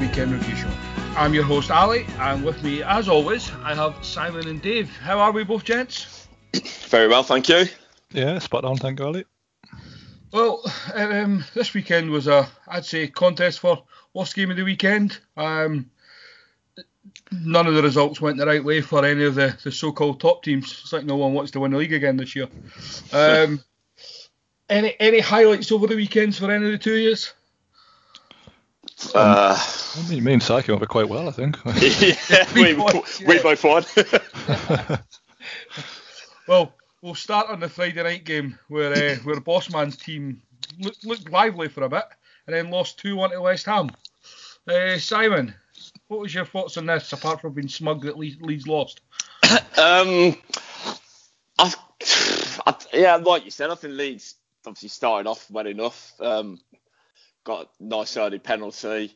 Weekend Review Show. I'm your host Ali, and with me as always I have Simon and Dave. How are we both, gents? Very well, thank you. Yeah, spot on, thank you, Ali. Well, this weekend was I'd say contest for worst game of the weekend. None of the results went the right way for any of the so-called top teams. It's like no one wants to win the league again this year. Any highlights over the weekends for any of the 2 years? Me and Saki went quite well, I think. Yeah, we both won. Well, we'll start on the Friday night game where Bossman's team looked lively for a bit and then lost 2-1 to West Ham. Simon, what was your thoughts on this, apart from being smug that Leeds lost? Like you said, I think Leeds obviously started off well enough. Got a nice early penalty.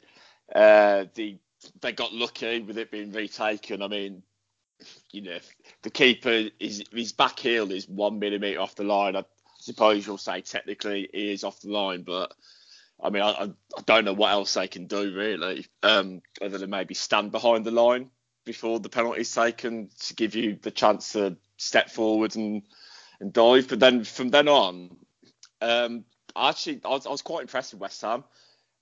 They got lucky with it being retaken. I mean, you know, the keeper, his back heel is 1 millimetre off the line. I suppose you'll say technically he is off the line, but I mean, I don't know what else they can do really, other than maybe stand behind the line before the penalty is taken to give you the chance to step forward and dive. But then from then on, I was quite impressed with West Ham,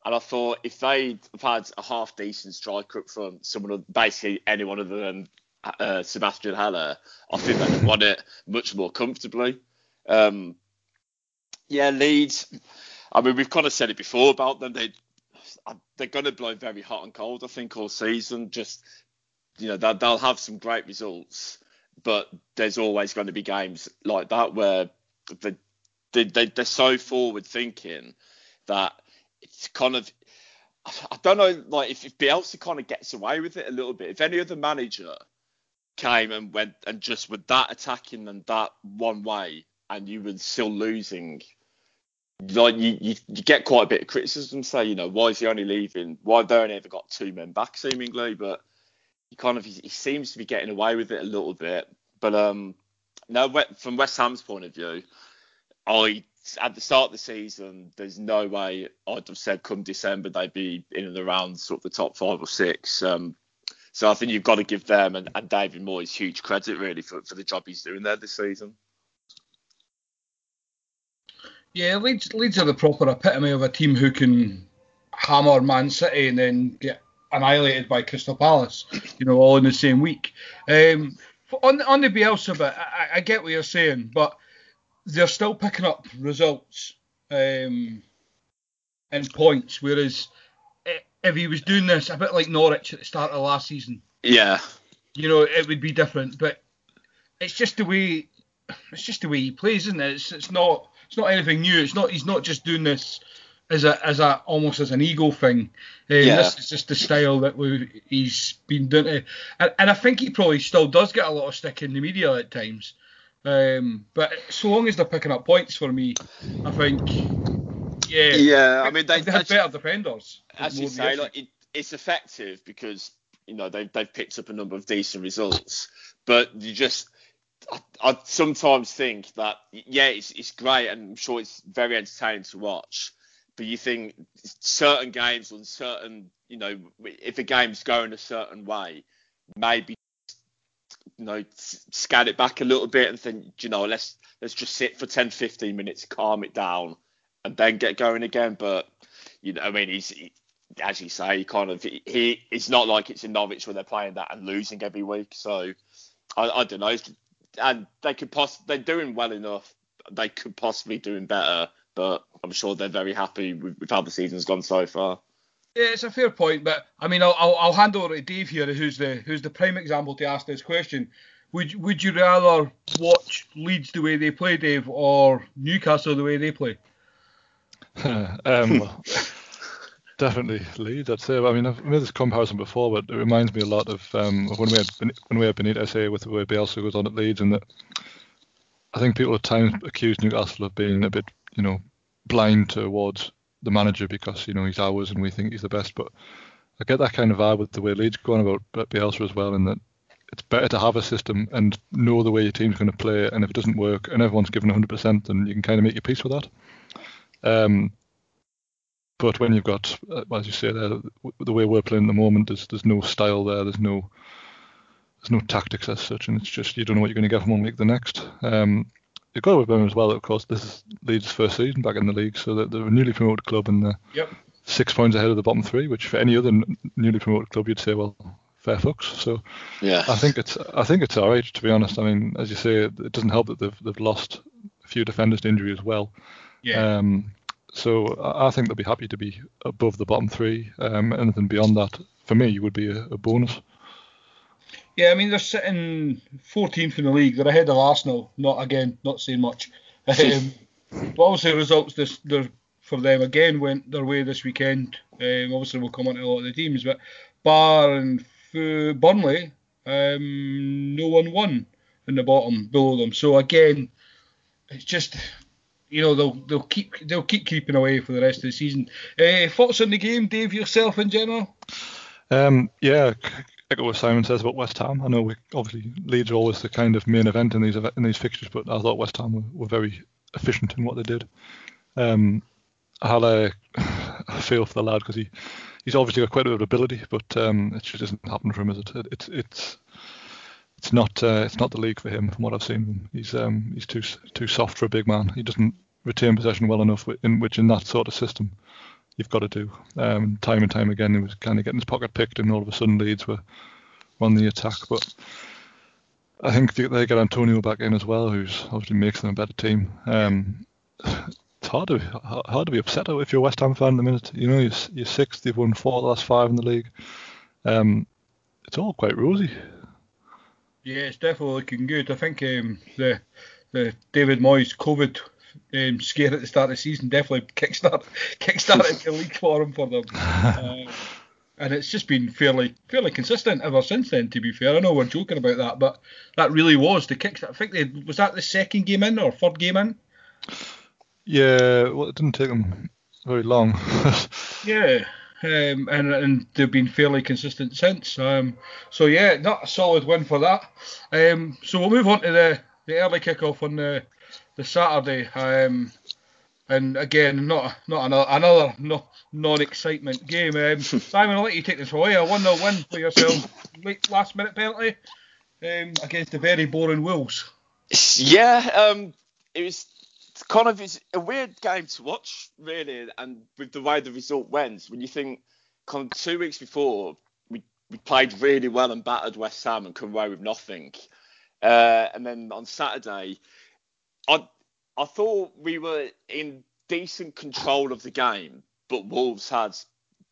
and I thought if they'd had a half-decent striker up front, basically anyone other than Sebastian Haller, I think they'd won it much more comfortably. Leeds, I mean, we've kind of said it before about them. They're going to blow very hot and cold, I think, all season. Just, you know, they'll have some great results, but there's always going to be games like that where they're so forward-thinking that it's kind of... I don't know, like, if Bielsa kind of gets away with it a little bit. If any other manager came and went and just with that attacking them that one way and you were still losing, like, you get quite a bit of criticism, say, you know, why is he only leaving? Why have they only ever got 2 men back, seemingly? But he seems to be getting away with it a little bit. But now, from West Ham's point of view... at the start of the season, there's no way I'd have said come December they'd be in and around sort of the top 5 or 6. So I think you've got to give them and David Moyes huge credit really for the job he's doing there this season. Yeah, Leeds are the proper epitome of a team who can hammer Man City and then get annihilated by Crystal Palace, you know, all in the same week. On the Bielsa bit, I get what you're saying, but they're still picking up results and points, whereas if he was doing this a bit like Norwich at the start of last season, yeah, you know, it would be different. But it's just the way he plays, isn't it? It's not anything new. It's not he's not just doing this as a almost as an ego thing. This is just the style that he's been doing, and I think he probably still does get a lot of stick in the media at times. But so long as they're picking up points for me, I think, I mean, they had better defenders. As you say, like, it's effective because, you know, they've picked up a number of decent results. But you just, I sometimes think that, yeah, it's great and I'm sure it's very entertaining to watch. But you think certain games on certain, you know, if a game's going a certain way, maybe, you know, scan it back a little bit and think, you know, let's just sit for 10, 15 minutes, calm it down and then get going again. But, you know, I mean, he, as you say, it's not like it's in Norwich where they're playing that and losing every week. So I don't know. And they're doing well enough. They could possibly doing better, but I'm sure they're very happy with how the season's gone so far. Yeah, it's a fair point, but I mean, I'll hand over to Dave here, who's the prime example to ask this question. Would you rather watch Leeds the way they play, Dave, or Newcastle the way they play? Definitely Leeds, I'd say. I mean, I've made this comparison before, but it reminds me a lot of when we had Benitez here with the way Bielsa goes on at Leeds, and that I think people at times accuse Newcastle of being a bit, blind towards the manager because, he's ours and we think he's the best. But I get that kind of vibe with the way Leeds go on about Bielsa as well, in that it's better to have a system and know the way your team's going to play, and if it doesn't work and everyone's given 100%, then you can kind of make your peace with that. But when you've got, as you say there, the way we're playing at the moment, there's no style there, there's no tactics as such, and it's just you don't know what you're going to get from one week to the next. You've got to remember as well that, of course, this is Leeds' first season back in the league, so that they're a newly promoted club and they're 6 points ahead of the bottom three, which for any other newly promoted club you'd say, well, fair fucks. So yeah, I think it's all right, to be honest. I mean, as you say, it doesn't help that they've lost a few defenders to injury as well. Yeah. So I think they'll be happy to be above the bottom three. Anything beyond that, for me, would be a bonus. Yeah, I mean, they're sitting 14th in the league. They're ahead of Arsenal. Not saying much. But obviously, results for them again went their way this weekend. Obviously, we'll come on to a lot of the teams, but Bar and Burnley, no one won in the bottom below them. So again, it's just, they'll keep creeping away for the rest of the season. Thoughts on the game, Dave, yourself in general? Yeah, echo what Simon says about West Ham. I know Leeds are always the kind of main event in these fixtures, but I thought West Ham were very efficient in what they did. I feel for the lad because he's obviously got quite a bit of ability, but it just doesn't happen for him, is it? It's not the league for him, from what I've seen. He's too soft for a big man. He doesn't retain possession well enough, in that sort of system you've got to do. Time and time again, he was kind of getting his pocket picked, and all of a sudden Leeds were on the attack. But I think they get Antonio back in as well, who's obviously makes them a better team. It's hard to be upset if you're a West Ham fan at the minute. You're sixth, you've won 4 of the last 5 in the league. It's all quite rosy. Yeah, it's definitely looking good. I think the David Moyes COVID scare at the start of the season definitely kickstarted the league form for them. And it's just been fairly consistent ever since then, to be fair. I know we're joking about that, but that really was the kickstart. I think was that the second game in or third game in? Yeah, well, it didn't take them very long. Yeah. And they've been fairly consistent since. So yeah, not a solid win for that. So we'll move on to the early kickoff on the Saturday. And again, not another non-excitement game. Simon, I'll let you take this away. A 1-0 win for yourself, last-minute penalty against the very boring Wolves. Yeah, it was. It's a weird game to watch, really, and with the way the result went, when you think, 2 weeks before, we played really well and battered West Ham and come away with nothing. And then on Saturday, I thought we were in decent control of the game, but Wolves had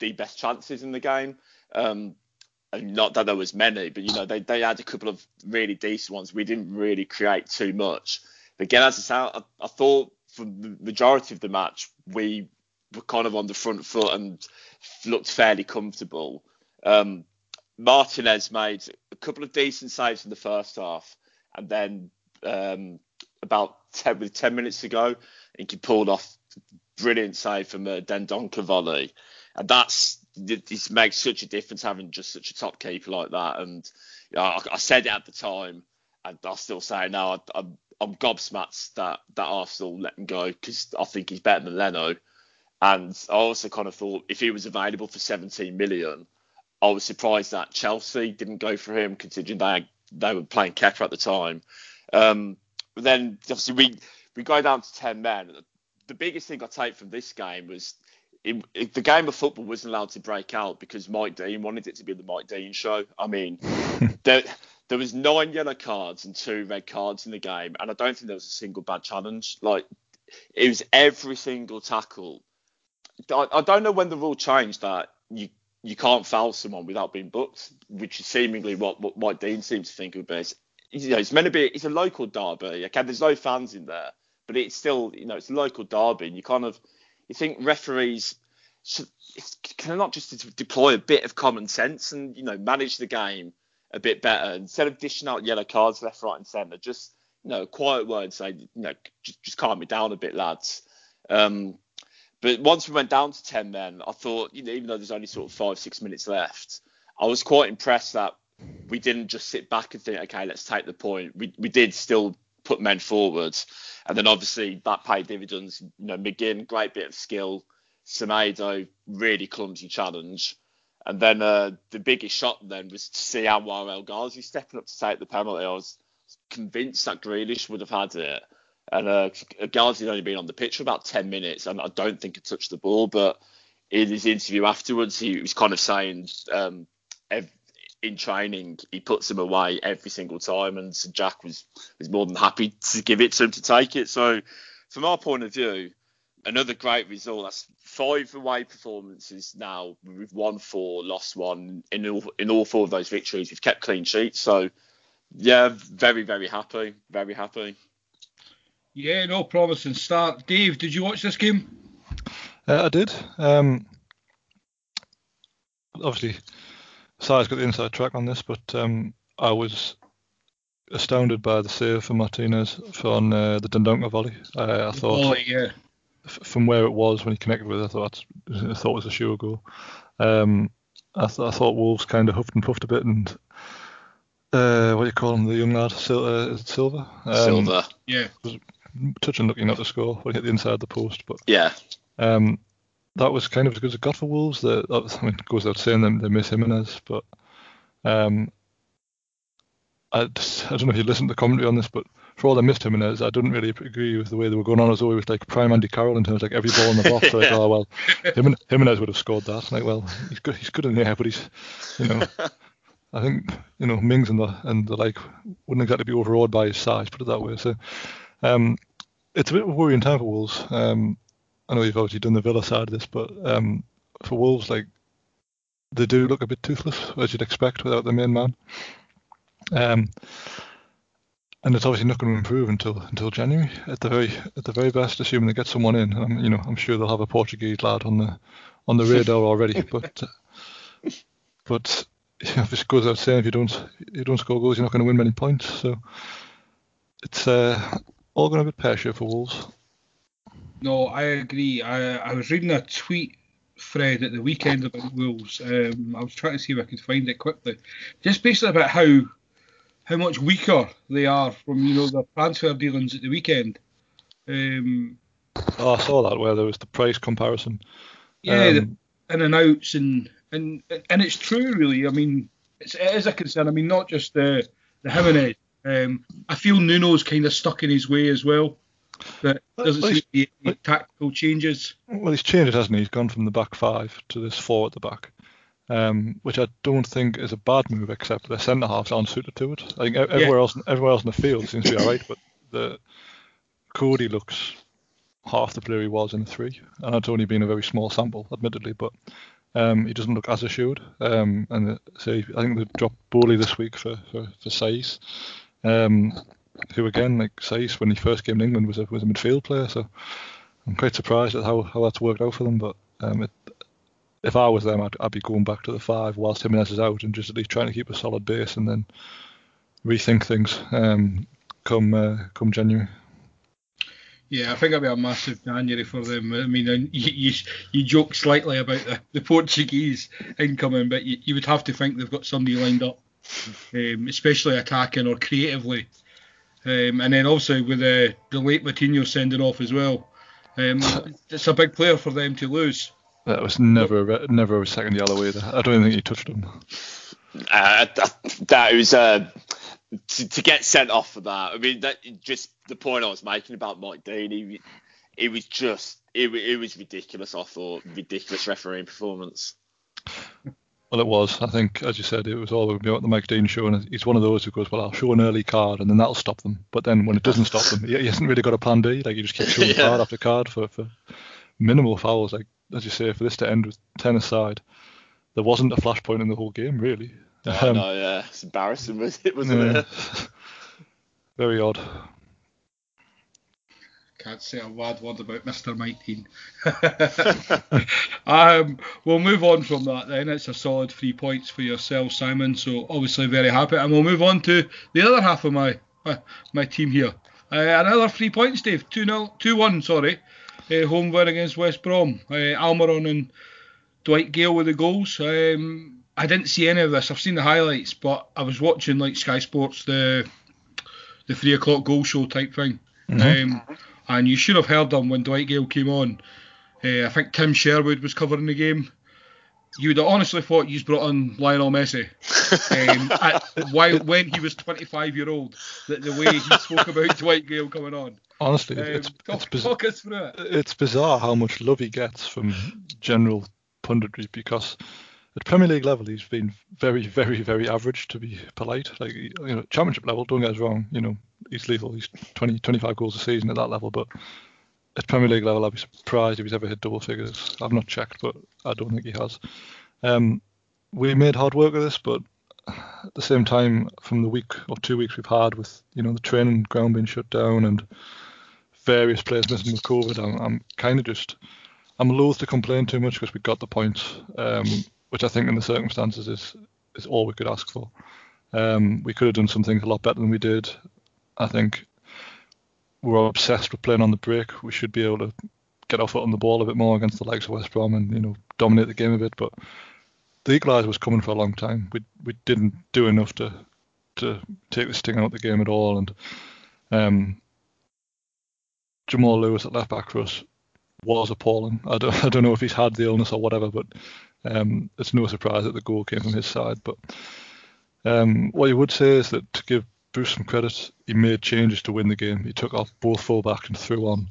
the best chances in the game. Not that there was many, but they had a couple of really decent ones. We didn't really create too much. Again, as I said, I thought for the majority of the match, we were kind of on the front foot and looked fairly comfortable. Martinez made a couple of decent saves in the first half. And then about 10 minutes to go, I think he pulled off a brilliant save from a Dendonka volley. And it makes such a difference having just such a top keeper like that. And I said it at the time, and I still say now, I'm gobsmacked that Arsenal let him go because I think he's better than Leno. And I also kind of thought if he was available for 17 million, I was surprised that Chelsea didn't go for him considering they were playing Kepa at the time. But then obviously we go down to 10 men. The biggest thing I take from this game was the game of football wasn't allowed to break out because Mike Dean wanted it to be the Mike Dean show. I mean, There was 9 yellow cards and 2 red cards in the game, and I don't think there was a single bad challenge. Like, it was every single tackle. I don't know when the rule changed that you can't foul someone without being booked, which is seemingly what Dean seems to think it would be. You know, it's meant to be, it's a local derby. Okay, there's no fans in there, but it's still, you know, it's a local derby, and you kind of, you think referees should, can not just deploy a bit of common sense and, you know, manage the game a bit better instead of dishing out yellow cards left, right, and centre. Just, you know, a quiet word, say, you know, just calm me down a bit, lads. But once we went down to 10 men, I thought, you know, even though there's only sort of 5-6 minutes left, I was quite impressed that we didn't just sit back and think, okay, let's take the point. We did still put men forward. And then obviously that paid dividends. You know, McGinn, great bit of skill. Semedo, really clumsy challenge. And then the biggest shot then was to see Anwar El Ghazi stepping up to take the penalty. I was convinced that Grealish would have had it. And El Ghazi had only been on the pitch for about 10 minutes, and I don't think he touched the ball. But in his interview afterwards, he was kind of saying in training, he puts him away every single time, and Jack was more than happy to give it to him to take it. So from our point of view, another great result. That's 5 away performances now. We've won 4, lost 1. In all 4 of those victories, we've kept clean sheets. So, yeah, very, very happy. Very happy. Yeah, no promising start. Dave, did you watch this game? I did. Obviously, Sai's got the inside track on this, but I was astounded by the save for Martinez on the Dendonca volley. I thought... Oh, yeah. From where it was when he connected with it, I thought it was a sure goal. I thought Wolves kind of huffed and puffed a bit, and what do you call him, the young lad, Silva? Silva, yeah. Was touching, looking at the score when he hit the inside of the post, but yeah, that was kind of as good as it got for Wolves. It goes without saying they miss Jimenez, but I don't know if you listened to the commentary on this, but for all I missed Jimenez, I didn't really agree with the way they were going on. As though it was like prime Andy Carroll in terms of like every ball in the box. Yeah. Like, oh well, Jimenez would have scored that. Like, well, he's good in the air, but he's, you know, I think, you know, Mings and the like wouldn't exactly be overawed by his size. Put it that way. So it's a bit of a worrying time for Wolves. I know you've obviously done the Villa side of this, but for Wolves, like, they do look a bit toothless, as you'd expect without the main man. And it's obviously not going to improve until January at the very best, assuming they get someone in. And I'm sure they'll have a Portuguese lad on the radar already. But if it goes without saying, if you don't score goals, you're not going to win many points. So it's all going to be pear-shaped for Wolves. No, I agree. I was reading a tweet, Fred, at the weekend about Wolves. I was trying to see if I could find it quickly. Just basically about how much weaker they are from, you know, the transfer dealings at the weekend. I saw that where there was the price comparison. Yeah, the in and outs and it's true really. I mean, it is a concern. I mean, not just the Jimenez. I feel Nuno's kind of stuck in his way as well. But doesn't seem to be any tactical changes. Well, he's changed, hasn't he? He's gone from the back 5 to this 4 at the back. Which I don't think is a bad move, except the centre halves aren't suited to it. I think everywhere else in the field seems to be all right, but Cody looks half the player he was in 3, and it's only been a very small sample, admittedly, but he doesn't look as assured. And so I think they dropped Bowley this week for Saiz, who again, like Saiz, when he first came to England, was a midfield player. So I'm quite surprised at how that's worked out for them, but if I was them, I'd be going back to the 5 whilst Jimenez is out and just at least trying to keep a solid base and then rethink things come January. Yeah, I think it'll be a massive January for them. I mean, you joke slightly about the Portuguese incoming, but you would have to think they've got somebody lined up, especially attacking or creatively. And then also with the late Matinho sending off as well. It's a big player for them to lose. That was never a second yellow either. I don't think he touched him. That was to get sent off for that. I mean, that just the point I was making about Mike Dean. It was just it was ridiculous. I thought ridiculous refereeing performance. Well, it was. I think, as you said, it was all about the Mike Dean show, and he's one of those who goes, well, I'll show an early card, and then that'll stop them. But then when it doesn't stop them, he hasn't really got a plan D. Like, he just keeps showing card after card for minimal fouls. Like, as you say, for this to end with 10 aside, there wasn't a flashpoint in the whole game, really. No, yeah. It's embarrassing, wasn't it? Very odd. Can't say a bad word about Mr. Mike Dean. We'll move on from that then. It's a solid 3 points for yourself, Simon, so obviously very happy. And we'll move on to the other half of my team here. Another 3 points, Dave. 2-1, sorry. Home win against West Brom. Almiron and Dwight Gale with the goals. I didn't see any of this. I've seen the highlights, but I was watching like Sky Sports, the 3 o'clock goal show type thing. Mm-hmm. And you should have heard them when Dwight Gale came on. I think Tim Sherwood was covering the game. You would have honestly thought he's brought on Lionel Messi. When he was 25-year-old, the way he spoke about Dwight Gale coming on. Honestly, it's bizarre how much love he gets from general punditry, because at Premier League level, he's been very, very, very average, to be polite. Like, Championship level, don't get us wrong, he's lethal. He's 25 goals a season at that level, but at Premier League level, I'd be surprised if he's ever hit double figures. I've not checked, but I don't think he has. We made hard work of this, but at the same time, from the week or 2 weeks we've had with, the training ground being shut down and various players missing with COVID, I'm loath to complain too much because we got the points. Which I think in the circumstances is all we could ask for. We could have done some things a lot better than we did. I think we're obsessed with playing on the break. We should be able to get our foot on the ball a bit more against the likes of West Brom and dominate the game a bit. But the equaliser was coming for a long time. We didn't do enough to take the sting out of the game at all. And Jamal Lewis at left back for us was appalling. I don't know if he's had the illness or whatever, but it's no surprise that the goal came from his side. But what you would say is that, to give Bruce some credit, he made changes to win the game. He took off both full-back and threw on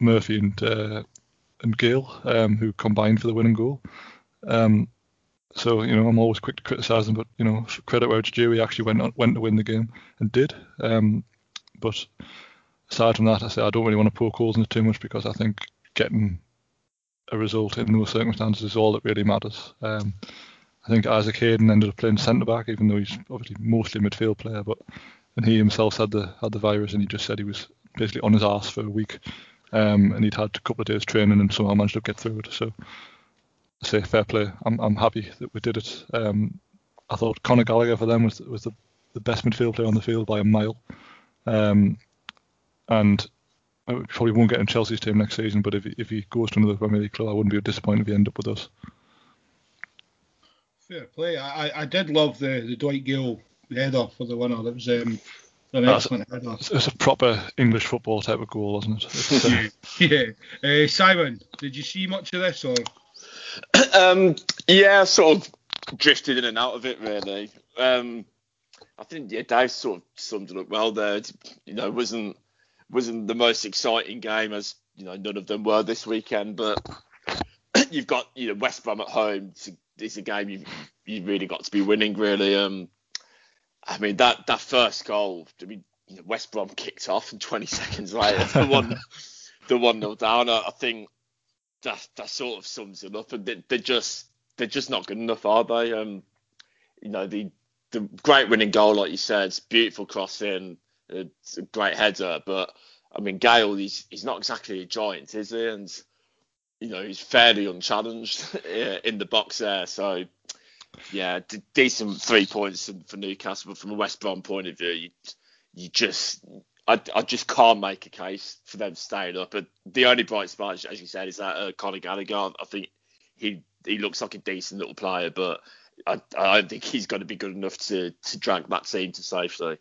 Murphy and Gale, who combined for the winning goal. So, I'm always quick to criticise him, but, for credit where it's due, he actually went to win the game and did. But aside from that, I don't really want to poke holes in it too much, because I think getting a result in those circumstances is all that really matters. I think Isaac Hayden ended up playing centre back, even though he's obviously mostly a midfield player. And he himself had the virus, and he just said he was basically on his arse for a week, and he'd had a couple of days training and somehow managed to get through it. So I say fair play. I'm happy that we did it. I thought Conor Gallagher for them was the best midfield player on the field by a mile, and we probably won't get in Chelsea's team next season, but if he goes to another Premier League club, I wouldn't be disappointed if he ended up with us. Fair play. I did love the Dwight Gale header for the winner. That was an excellent header. It's a proper English football type of goal, wasn't it? Yeah. Simon, did you see much of this? Or? Yeah, I sort of drifted in and out of it, really. I think Dave sort of summed it up well there. It wasn't the most exciting game, as none of them were this weekend, but you've got West Brom at home. It's a game you really got to be winning, really. I mean that first goal. I mean, West Brom kicked off, and 20 seconds later, the 1-0 down. I think that sort of sums it up. And they're just not good enough, are they? The great winning goal, like you said, it's beautiful crossing. It's a great header, but I mean, Gale, he's not exactly a giant, is he? And he's fairly unchallenged in the box there. So yeah, decent 3 points for Newcastle, but from a West Brom point of view, I just can't make a case for them staying up. But the only bright spot, as you said, is that Conor Gallagher. I think he looks like a decent little player, but I don't think he's going to be good enough to drag that team to safety.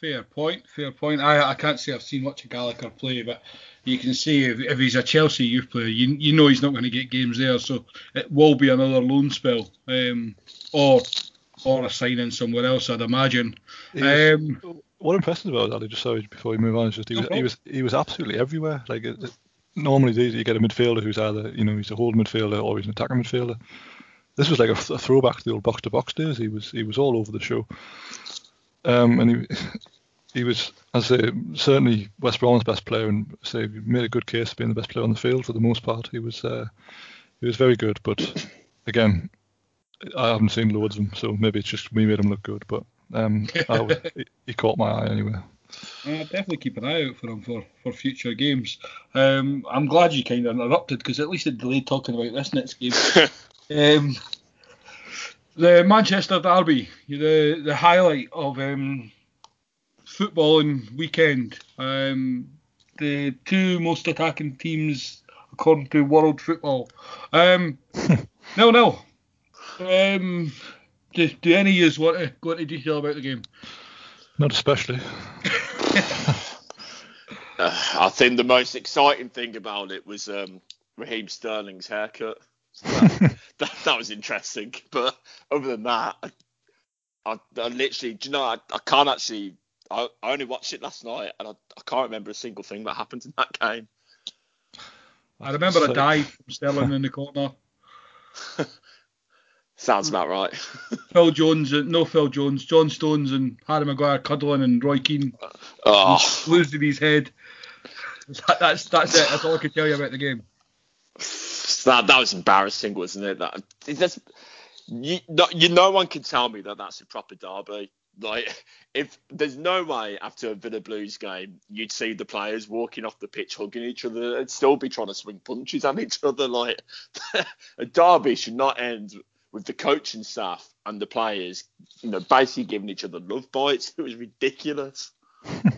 Fair point. I can't say I've seen much of Gallagher play, but you can see if he's a Chelsea youth player, you know he's not going to get games there, so it will be another loan spell, or a signing somewhere else, I'd imagine. What impressed me about that, just sorry before we move on, is just he was absolutely everywhere. Like normally these, you get a midfielder who's either, you know, he's a holding midfielder or he's an attacking midfielder. This was like a throwback to the old box-to-box days. He was all over the show. And he was, as I say, certainly West Brom's best player, and say made a good case of being the best player on the field for the most part. He was very good, but again, I haven't seen loads of him, so maybe it's just we made him look good. But he caught my eye anyway. I'll definitely keep an eye out for him for future games. I'm glad you kind of interrupted, because at least it delayed talking about this next game. The Manchester derby, the highlight of footballing weekend. The two most attacking teams according to world football. 0-0. Do any of yous want to go into detail about the game? Not especially. I think the most exciting thing about it was Raheem Sterling's haircut. So that was interesting. But other than that, I literally, do you know, I can't actually. I only watched it last night, and I can't remember a single thing that happened in that game. I remember a dive from Sterling in the corner. Sounds about right. John Stones and Harry Maguire cuddling and Roy Keane losing his head. That's it. That's all I could tell you about the game. That was embarrassing, wasn't it? No one can tell me that that's a proper derby. Like, if there's no way after a Villa Blues game you'd see the players walking off the pitch hugging each other and still be trying to swing punches at each other. Like, a derby should not end with the coaching staff and the players, you know, basically giving each other love bites. It was ridiculous. Do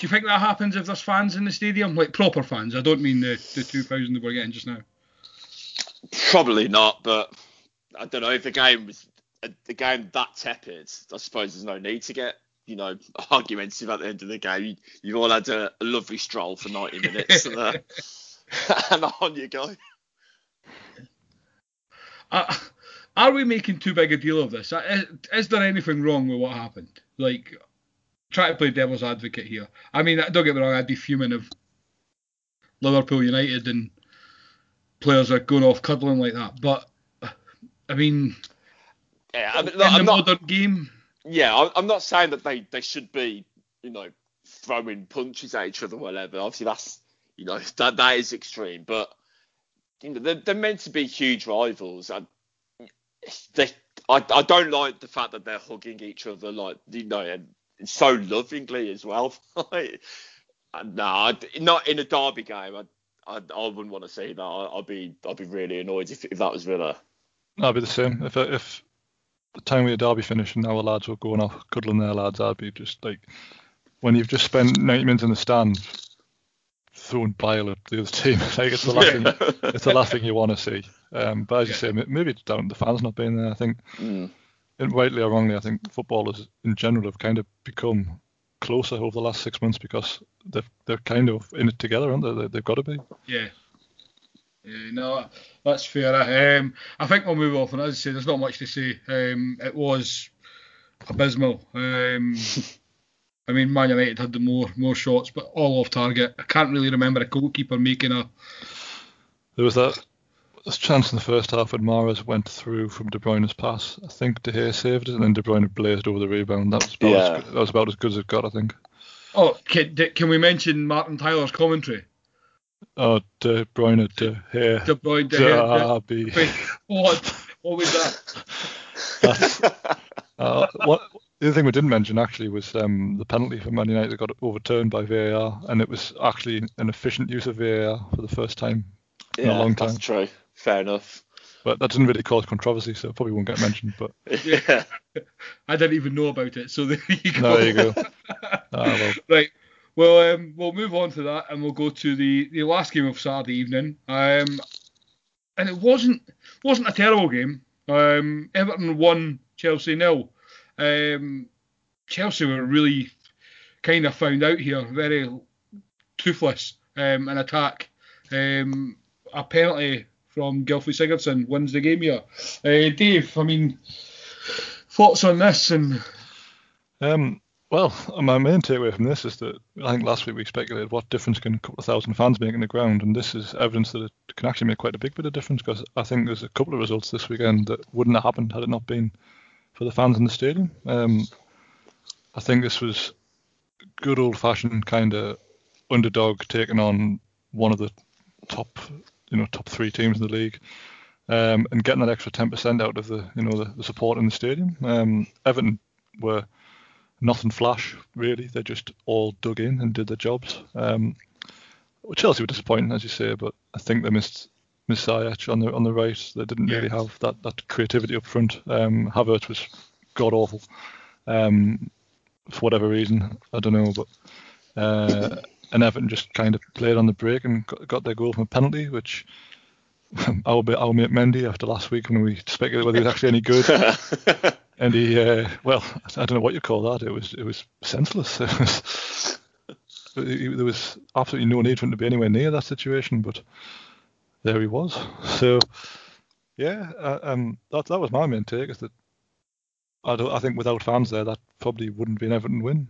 you think that happens if there's fans in the stadium, like proper fans? I don't mean the 2,000 that we're getting just now. Probably not, but I don't know if the game was. The game that tepid, I suppose there's no need to get, you know, argumentative at the end of the game. You've all had a lovely stroll for 90 minutes and on you go. Are we making too big a deal of this? Is there anything wrong with what happened? Like, try to play devil's advocate here. I mean, don't get me wrong, I'd be fuming if Liverpool United and players are going off cuddling like that. But, I mean... Yeah, I mean, look, modern game. Yeah, I'm not saying that they should be, you know, throwing punches at each other or whatever. Obviously, that's, you know, that is extreme. But, you know, they're meant to be huge rivals. I don't like the fact that they're hugging each other, like, you know, and so lovingly as well. No, not in a derby game. I wouldn't want to see that. I'd be really annoyed if that was Villa. I'd be the same. If the time we had derby finish and our lads were going off cuddling their lads, I'd be just like, when you've just spent 90 minutes in the stand throwing bile at the other team, like, it's the last thing you want to see. But as you say, maybe it's down to the fans not being there. I think, and rightly or wrongly, I think footballers in general have kind of become closer over the last 6 months because they're kind of in it together, aren't they? They've got to be. Yeah. Yeah, no, that's fair. I think we'll move off, and as I say, there's not much to say. It was abysmal. I mean, Man United had the more shots, but all off target. I can't really remember a goalkeeper making a... There was that chance in the first half when Mahrez went through from De Bruyne's pass. I think De Gea saved it, and then De Bruyne blazed over the rebound. That was about as good as it got, I think. Oh, can we mention Martin Tyler's commentary? Oh, De Bruyne, De Gea. De Bruyne, De Gea. Derby. What was that? The other thing we didn't mention actually was the penalty for Man United that got overturned by VAR, and it was actually an efficient use of VAR for the first time in a long time. That's true. Fair enough. But that didn't really cause controversy, so it probably won't get mentioned. But yeah, I didn't even know about it, so there you go. No, there you go. Well. Right. Well, we'll move on to that, and we'll go to the last game of Saturday evening. And it wasn't a terrible game. Everton won, Chelsea 0. Chelsea were really kind of found out here, very toothless in attack. A penalty from Gylfi Sigurdsson wins the game here. Dave, I mean, thoughts on this? Well, my main takeaway from this is that I think last week we speculated what difference can a couple of thousand fans make in the ground, and this is evidence that it can actually make quite a big bit of difference, because I think there's a couple of results this weekend that wouldn't have happened had it not been for the fans in the stadium. I think this was good old-fashioned kind of underdog taking on one of the top three teams in the league, and getting that extra 10% out of the support in the stadium. Everton were nothing flash, really. They just all dug in and did their jobs. Chelsea were disappointing, as you say, but I think they missed Ziyech on the right. They didn't really have that creativity up front. Havertz was god awful for whatever reason. I don't know, but and Everton just kind of played on the break and got their goal from a penalty, which our mate Mendy, after last week when we speculated whether he was actually any good. And he, I don't know what you call that. It was senseless. There was absolutely no need for him to be anywhere near that situation, but there he was. So, that was my main take, is that I think without fans there, that probably wouldn't be an Everton win.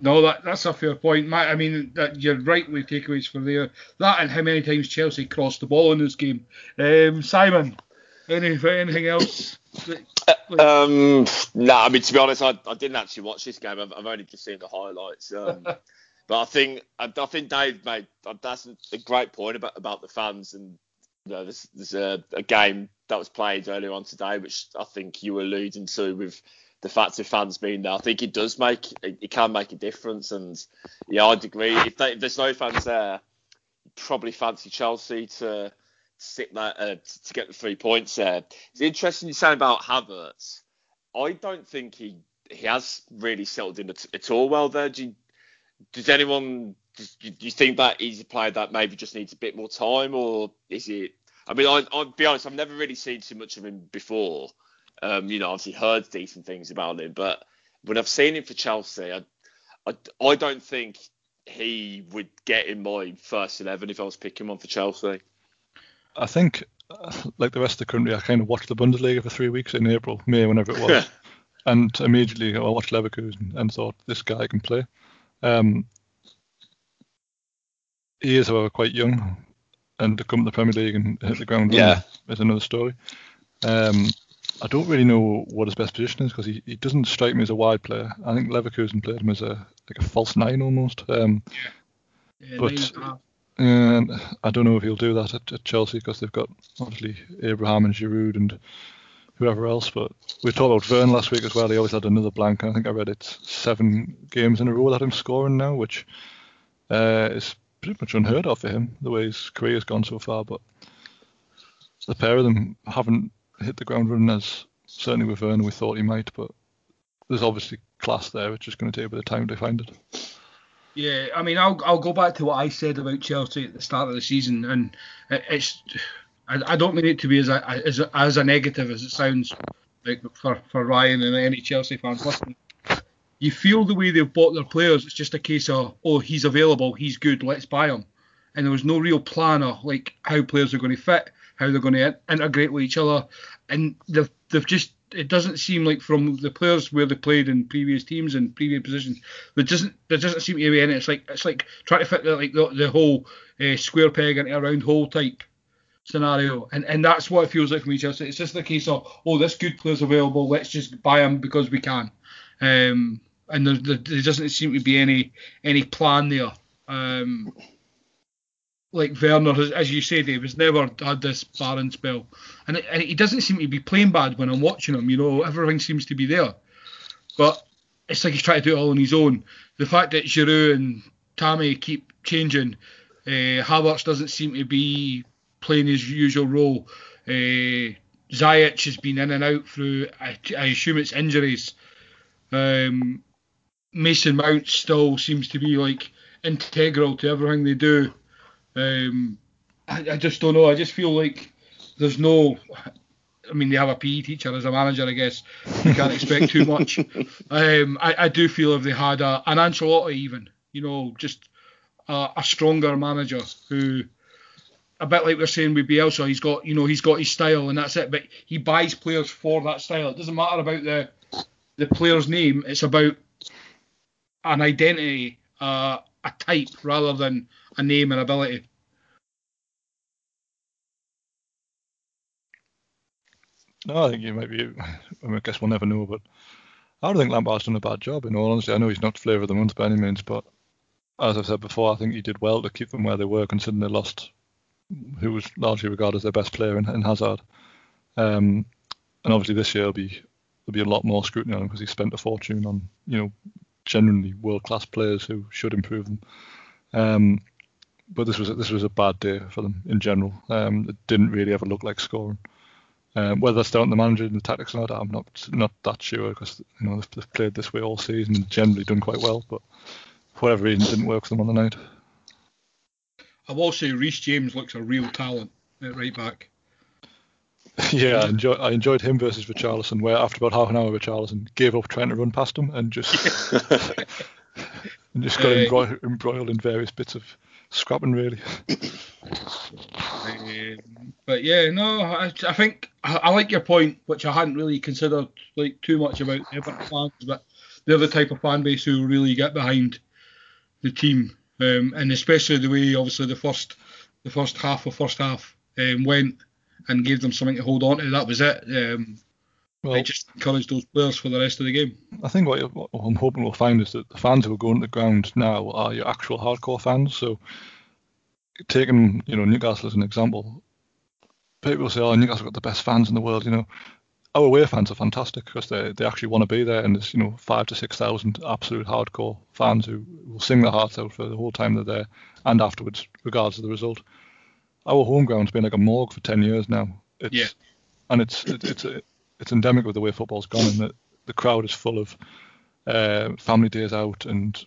No, that's a fair point, Matt. I mean, you're right with takeaways from there. That and how many times Chelsea crossed the ball in this game. Simon, anything else? I mean, to be honest, I didn't actually watch this game. I've only just seen the highlights. But I think Dave made that's a great point about the fans, and there's a game that was played earlier on today, which I think you were alluding to with the fact of fans being there. I think it does make a difference, and I'd agree. If there's no fans there, you'd probably fancy Chelsea to sit there to get the 3 points there. It's interesting you say about Havertz. I don't think he has really settled in at all well there. Do you think that he's a player that maybe just needs a bit more time, or is it? I mean, I'll be honest, I've never really seen too much of him before. Obviously heard decent things about him, but when I've seen him for Chelsea, I don't think he would get in my first 11 if I was picking one for Chelsea. I think, like the rest of the country, I kind of watched the Bundesliga for 3 weeks in May, whenever it was, and immediately I watched Leverkusen and thought, this guy can play. He is, however, quite young, and to come to the Premier League and hit the ground running is another story. I don't really know what his best position is, because he doesn't strike me as a wide player. I think Leverkusen played him as a false nine almost. And I don't know if he'll do that at Chelsea, because they've got obviously Abraham and Giroud and whoever else. But we talked about Verne last week as well. He always had another blank. And I think I read it's 7 games in a row without him scoring now, which is pretty much unheard of for him, the way his career has gone so far. But the pair of them haven't hit the ground running, as certainly with Verne we thought he might. But there's obviously class there. It's just going to take a bit of time to find it. Yeah, I mean, I'll go back to what I said about Chelsea at the start of the season, and it's I don't mean it to be as a negative as it sounds, like for Ryan and any Chelsea fans listening. You feel the way they've bought their players. It's just a case of, oh, he's available, he's good, let's buy him, and there was no real plan of like how players are going to fit, how they're going to integrate with each other, and they've just. It doesn't seem like from the players where they played in previous teams and previous positions, there doesn't seem to be any. It's like trying to fit the whole square peg into a round hole type scenario, and that's what it feels like for me, Chelsea. It's just the case of, oh, this good player's available, let's just buy him because we can, and there doesn't seem to be any plan there. Like Werner, as you say, Dave, has never had this barren spell, and he doesn't seem to be playing bad when I'm watching him. Everything seems to be there, but it's like he's trying to do it all on his own. The fact that Giroud and Tammy keep changing, Havertz doesn't seem to be playing his usual role. Ziyech has been in and out through, I assume it's injuries. Mason Mount still seems to be like integral to everything they do. I just don't know. I just feel like there's no. I mean, they have a PE teacher as a manager, I guess. You can't expect too much. I do feel if they had an Ancelotti, even, just a stronger manager who, a bit like we're saying with Bielsa, he's got his style and that's it. But he buys players for that style. It doesn't matter about the player's name. It's about an identity, a type, rather than a name and ability. No, I think you might be. I mean, I guess we'll never know, but I don't think Lampard's done a bad job. In all honesty, I know he's not flavour of the month by any means, but as I've said before, I think he did well to keep them where they were, considering they lost who was largely regarded as their best player in Hazard. And obviously this year there'll be a lot more scrutiny on him because he spent a fortune on, you know, genuinely world-class players who should improve them. But this was a bad day for them in general. It didn't really ever look like scoring. Whether that's down to the manager and the tactics or not, I'm not that sure, because, you know, they've played this way all season and generally done quite well, but for whatever reason it didn't work for them on the night. I will say Reece James looks a real talent at right back. Yeah, I enjoyed him versus Richarlison, where after about half an hour Richarlison gave up trying to run past him and just and just got embroiled in various bits of scrapping, really. But yeah, no, I think I like your point, which I hadn't really considered like too much about Everton fans, but they're the type of fan base who really get behind the team, and especially the way obviously the first half went and gave them something to hold on to. That was it. They just encouraged those players for the rest of the game. I think what I'm hoping we'll find is that the fans who are going to the ground now are your actual hardcore fans. So taking, you know, Newcastle as an example, people say, oh, Newcastle got the best fans in the world. You know, our away fans are fantastic because they actually want to be there, and there's, you know, 5,000 to 6,000 absolute hardcore fans who will sing their hearts out for the whole time they're there and afterwards, regardless of the result. Our home ground's been like a morgue for 10 years now. And it's endemic with the way football's gone, and that the crowd is full of family days out and,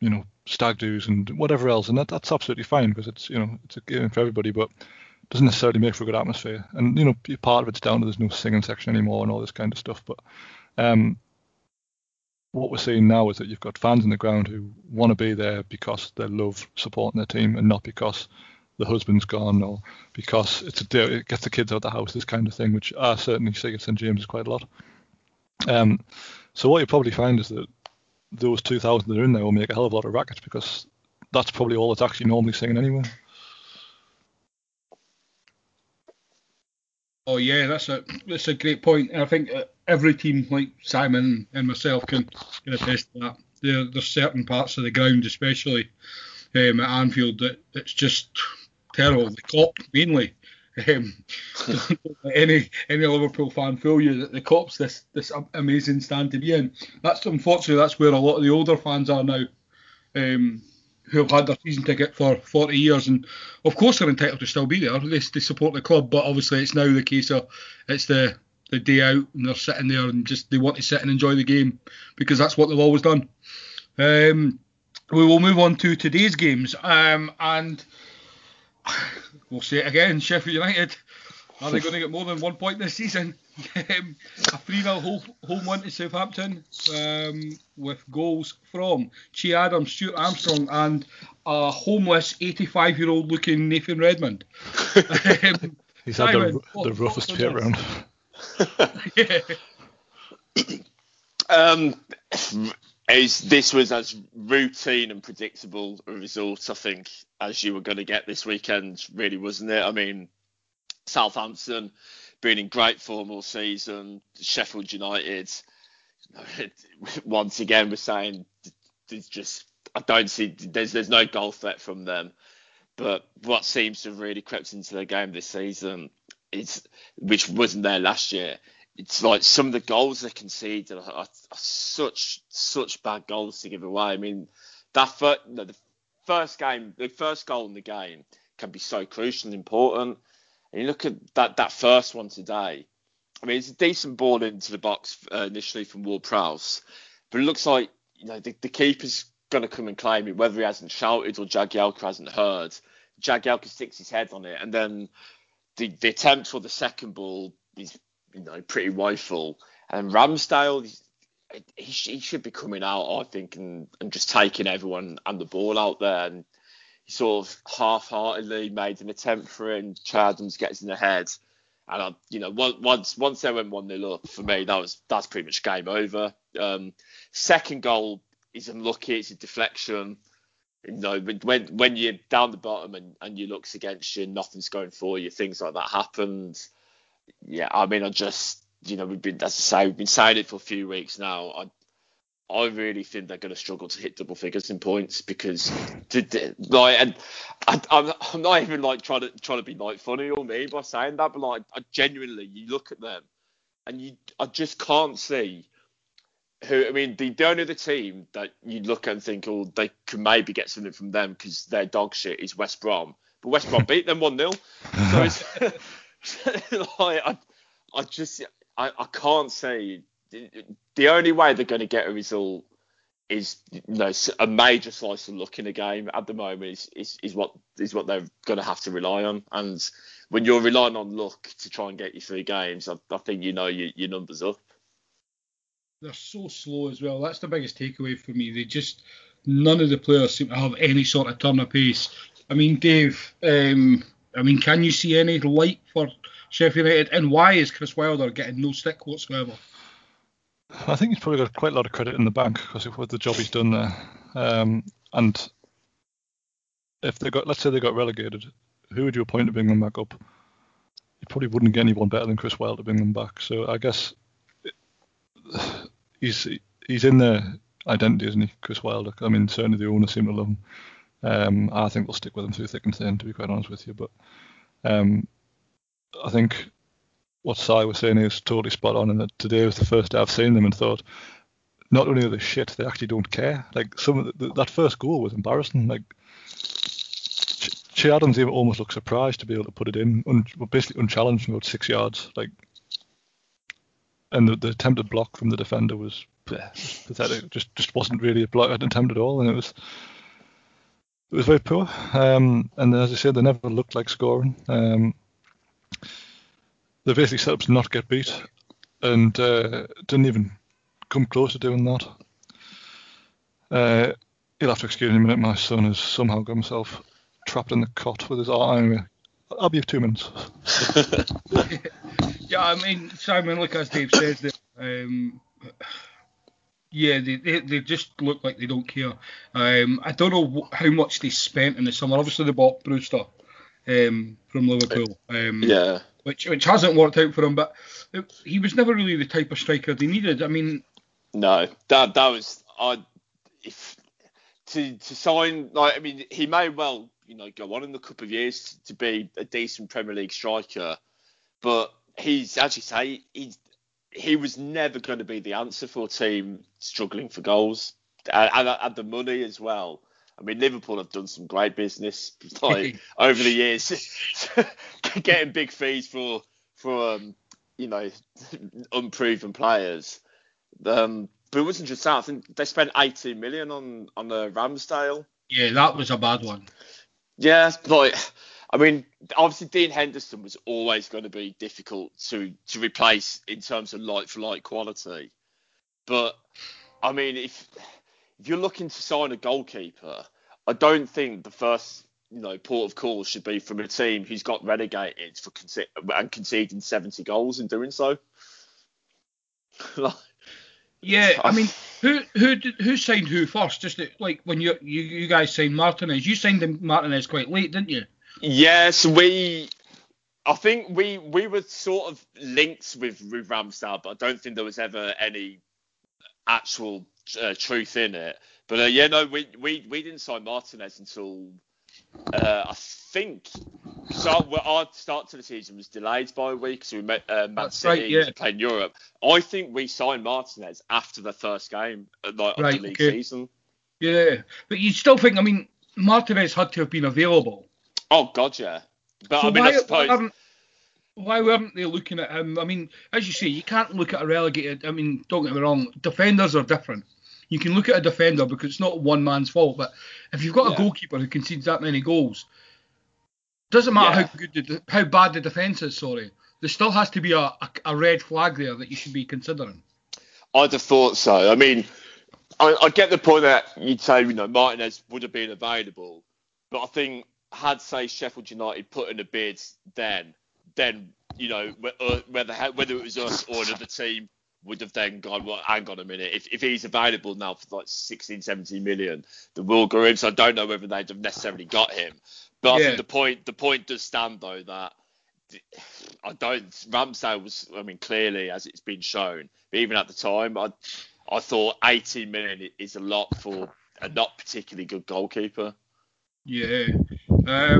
you know, stag do's and whatever else, and that's absolutely fine because it's, you know, it's a game for everybody, but it doesn't necessarily make for a good atmosphere. And, you know, part of it's down to there's no singing section anymore and all this kind of stuff. But what we're seeing now is that you've got fans in the ground who want to be there because they love supporting their team and not because the husband's gone, or because it gets the kids out of the house, this kind of thing, which I certainly see at St James's quite a lot. So what you'll probably find is that those 2,000 that are in there will make a hell of a lot of rackets, because that's probably all that's actually normally singing anyway. Oh yeah, that's a great point. And I think every team, like Simon and myself, can attest to that. There's certain parts of the ground, especially at Anfield, that it's just terrible. The cop mainly. Don't let any Liverpool fan fool you that the cop's this amazing stand to be in. That's where a lot of the older fans are now, who have had their season ticket for 40 years, and of course they're entitled to still be there. They support the club, but obviously it's now the case of it's the day out, and they're sitting there and just they want to sit and enjoy the game because that's what they've always done. We will move on to today's games, and we'll say it again, Sheffield United, are they going to get more than 1 point this season? A 3-0 home win to Southampton, with goals from Che Adams, Stuart Armstrong and a homeless 85-year-old looking Nathan Redmond. He's Simon, had the roughest pit round. This was as routine and predictable a result, I think, as you were going to get this weekend, really, wasn't it? I mean, Southampton been in great form all season. Sheffield United, once again, we're saying there's no goal threat from them. But what seems to have really crept into their game this season, which wasn't there last year, it's like some of the goals they conceded are such bad goals to give away. I mean, the first goal in the game can be so crucial and important. And you look at that first one today. I mean, it's a decent ball into the box initially from Ward-Prowse, but it looks like, you know, the keeper's going to come and claim it, whether he hasn't shouted or Jagielka hasn't heard. Jagielka sticks his head on it, and then the attempt for the second ball is, you know, pretty woeful. And Ramsdale, he should be coming out, I think, and just taking everyone and the ball out there. And he sort of half-heartedly made an attempt for it, and Che Adams gets in the head. And, once they went 1-0 up, for me, that's pretty much game over. Second goal he's unlucky, it's a deflection. You know, when you're down the bottom and your luck's against you, nothing's going for you, things like that happened. Yeah, I mean, I just, you know, we've been saying it for a few weeks now. I really think they're going to struggle to hit double figures in points because, I'm not even like trying to be like funny or mean by saying that, but like I genuinely, you look at them and I just can't see who. I mean, the only other team that you look at and think, oh, they could maybe get something from them because they're dog shit is West Brom, but West Brom beat them 1-0. So it's like I just can't see. The only way they're going to get a result is, you know, a major slice of luck in a game at the moment is what they're going to have to rely on. And when you're relying on luck to try and get you through games, I think, you know, your numbers up. They're so slow as well. That's the biggest takeaway for me. They just, none of the players seem to have any sort of turn of pace. I mean, Dave, can you see any light for Sheffield United? And why is Chris Wilder getting no stick whatsoever? I think he's probably got quite a lot of credit in the bank because of the job he's done there. And if they got, let's say they got relegated, who would you appoint to bring them back up? You probably wouldn't get anyone better than Chris Wilder to bring them back. So I guess he's in their identity, isn't he, Chris Wilder? I mean, certainly the owners seem to love him. I think they'll stick with him through thick and thin, to be quite honest with you. But I think what Si was saying is totally spot on, and that today was the first day I've seen them and thought, not only are they shit, they actually don't care. Like, that first goal was embarrassing. Like, Adams even almost looked surprised to be able to put it in, basically unchallenged from about 6 yards. Like, and the attempted block from the defender was pathetic. Just wasn't really an attempt at all, and it was very poor. And as I said, they never looked like scoring. They basically set up to not get beat and didn't even come close to doing that. You'll have to excuse me a minute, my son has somehow got himself trapped in the cot with his arm. I'll be 2 minutes. Yeah, I mean, Simon, like as Dave says, that, they just look like they don't care. I don't know how much they spent in the summer. Obviously, they bought Brewster from Liverpool. Yeah. Which hasn't worked out for him, but he was never really the type of striker they needed. I mean, no, that was to sign. Like, I mean, he may well, you know, go on in a couple of years to be a decent Premier League striker, but he's, as you say, he was never going to be the answer for a team struggling for goals and the money as well. I mean, Liverpool have done some great business like, over the years, getting big fees for you know, unproven players. But it wasn't just that. I think they spent 18 million on Ramsdale. Yeah, that was a bad one. Yeah, like, I mean, obviously Dean Henderson was always going to be difficult to replace in terms of like for like quality. But I mean, if you're looking to sign a goalkeeper, I don't think the first, you know, port of call should be from a team who's got relegated for conceding 70 goals in doing so. Like, yeah, I mean, who signed who first? Just like when you guys signed Martinez, you signed Martinez quite late, didn't you? Yeah, so I think we were sort of linked with Ramsdale, but I don't think there was ever any actual truth in it. But we didn't sign Martinez until I think our start to the season was delayed by a week, so we met Man City, right, yeah, playing Europe. I think we signed Martinez after the first game of the league season. Yeah, but you still think, I mean, Martinez had to have been available. Oh God, yeah. But so I mean, I suppose. Why weren't they looking at him? I mean, as you say, you can't look at a relegated... I mean, don't get me wrong, defenders are different. You can look at a defender because it's not one man's fault, but if you've got a goalkeeper who concedes that many goals, doesn't matter how bad the defence is, there still has to be a red flag there that you should be considering. I'd have thought so. I mean, I get the point that you'd say, you know, Martinez would have been available, but I think had, say, Sheffield United put in a bid then, you know, whether it was us or another team would have then gone, well, hang on a minute. If he's available now for like 16, 17 million, then we'll go in. So I don't know whether they'd have necessarily got him. But I think the point does stand, though, that Ramsdale was, I mean, clearly, as it's been shown, but even at the time, I thought 18 million is a lot for a not particularly good goalkeeper. Yeah. I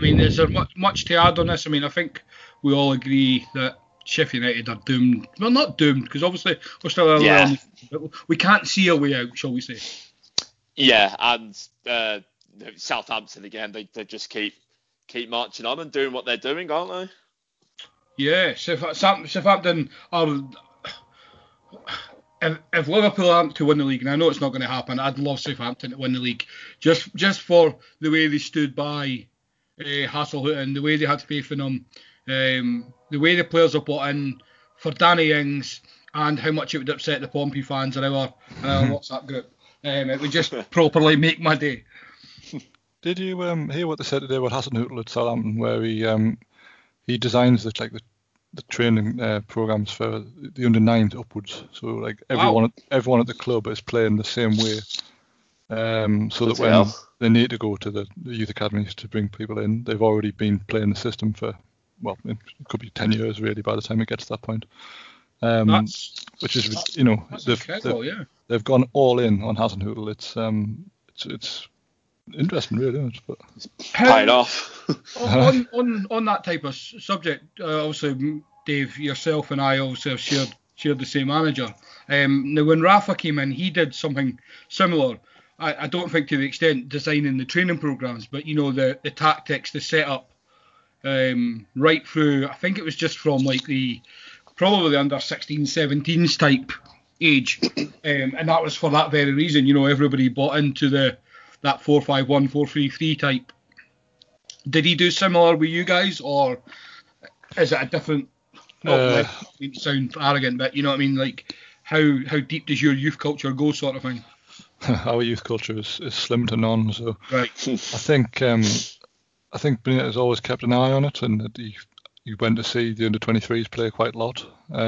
mean, there's much to add on this. I mean, I think we all agree that Sheffield United are doomed. Well, not doomed, because obviously we're still early on. We can't see a way out, shall we say. Yeah, and Southampton, again, they just keep marching on and doing what they're doing, aren't they? Yeah, Southampton are... If Liverpool aren't to win the league, and I know it's not going to happen, I'd love Southampton to win the league, just for the way they stood by Hasselhoetten, the way they had to pay for them, the way the players are brought in for Danny Ings, and how much it would upset the Pompey fans in our WhatsApp group. It would just properly make my day. Did you hear what they said today about Hasselhoetten at Southampton, where he designs the training programs for the under 9s upwards, so like everyone at the club is playing the same way, so that when they need to go to the youth academies to bring people in, they've already been playing the system for, well, it could be 10 years really by the time it gets to that point, which is, you know, they've gone all in on Hasenhüttl. It's interesting, really, isn't it? But it's paid off. on that type of subject, obviously, Dave, yourself and I also have shared the same manager. Now, when Rafa came in, he did something similar. I don't think to the extent designing the training programmes, but, you know, the tactics, the setup, right through, I think it was just from, like, probably the under 16, 17s type age. And that was for that very reason. You know, everybody bought into that 4-5-1, 4-3-3 type. Did he do similar with you guys, or is it a different? It sounds arrogant, but you know what I mean. Like, how deep does your youth culture go, sort of thing? Our youth culture is slim to none. So right. I think Benitez has always kept an eye on it, and he went to see the under 23s play quite a lot. But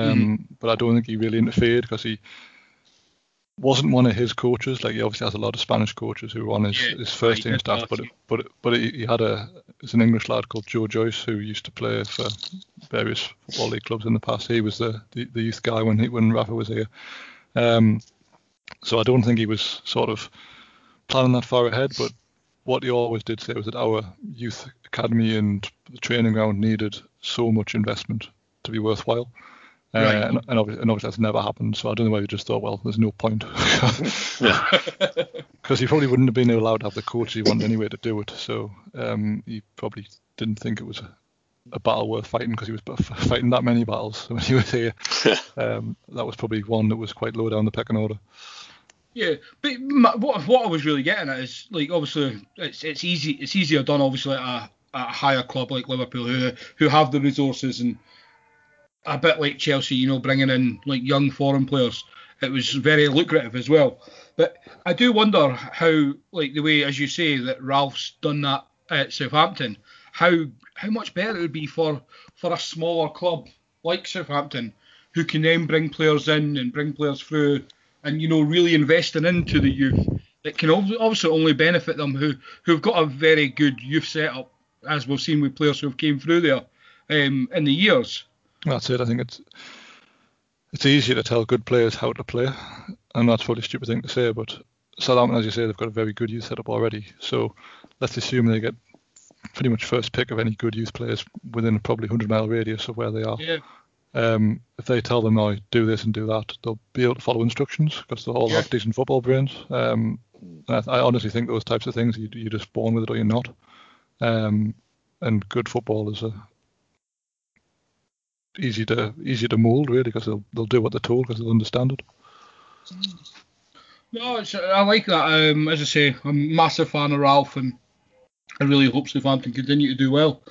I don't think he really interfered, because he wasn't one of his coaches. Like, he obviously has a lot of Spanish coaches who were on his first team staff, but he had an English lad called Joe Joyce who used to play for various football league clubs in the past. He was the youth guy when Rafa was here, so I don't think he was sort of planning that far ahead. But what he always did say was that our youth academy and the training ground needed so much investment to be worthwhile. And obviously that's never happened, so I don't know why he just thought, well, there's no point, because he probably wouldn't have been allowed to have the coach he wanted anyway to do it, so he probably didn't think it was a battle worth fighting, because he was fighting that many battles when he was here. That was probably one that was quite low down the pecking order. Yeah, but what I was really getting at is, like, obviously it's easier done obviously at a higher club like Liverpool, who have the resources, and a bit like Chelsea, you know, bringing in like young foreign players. It was very lucrative as well. But I do wonder how, like, the way, as you say, that Ralph's done that at Southampton, how much better it would be for a smaller club like Southampton, who can then bring players in and bring players through, and, you know, really investing into the youth. It can obviously only benefit them who've got a very good youth setup, as we've seen with players who have came through there in the years. That's it. I think it's easier to tell good players how to play, and that's probably a stupid thing to say, but Southampton, as you say, they've got a very good youth setup already, so let's assume they get pretty much first pick of any good youth players within probably 100-mile radius of where they are. Yeah. If they tell them, oh, do this and do that, they'll be able to follow instructions, because they'll all have decent football brains. I honestly think those types of things, you're just born with it or you're not. And good football is easy to mould, really, because they'll do what they're told, because they'll understand it. No, I like that. As I say, I'm a massive fan of Ralph, and I really hope Southampton continue to do well.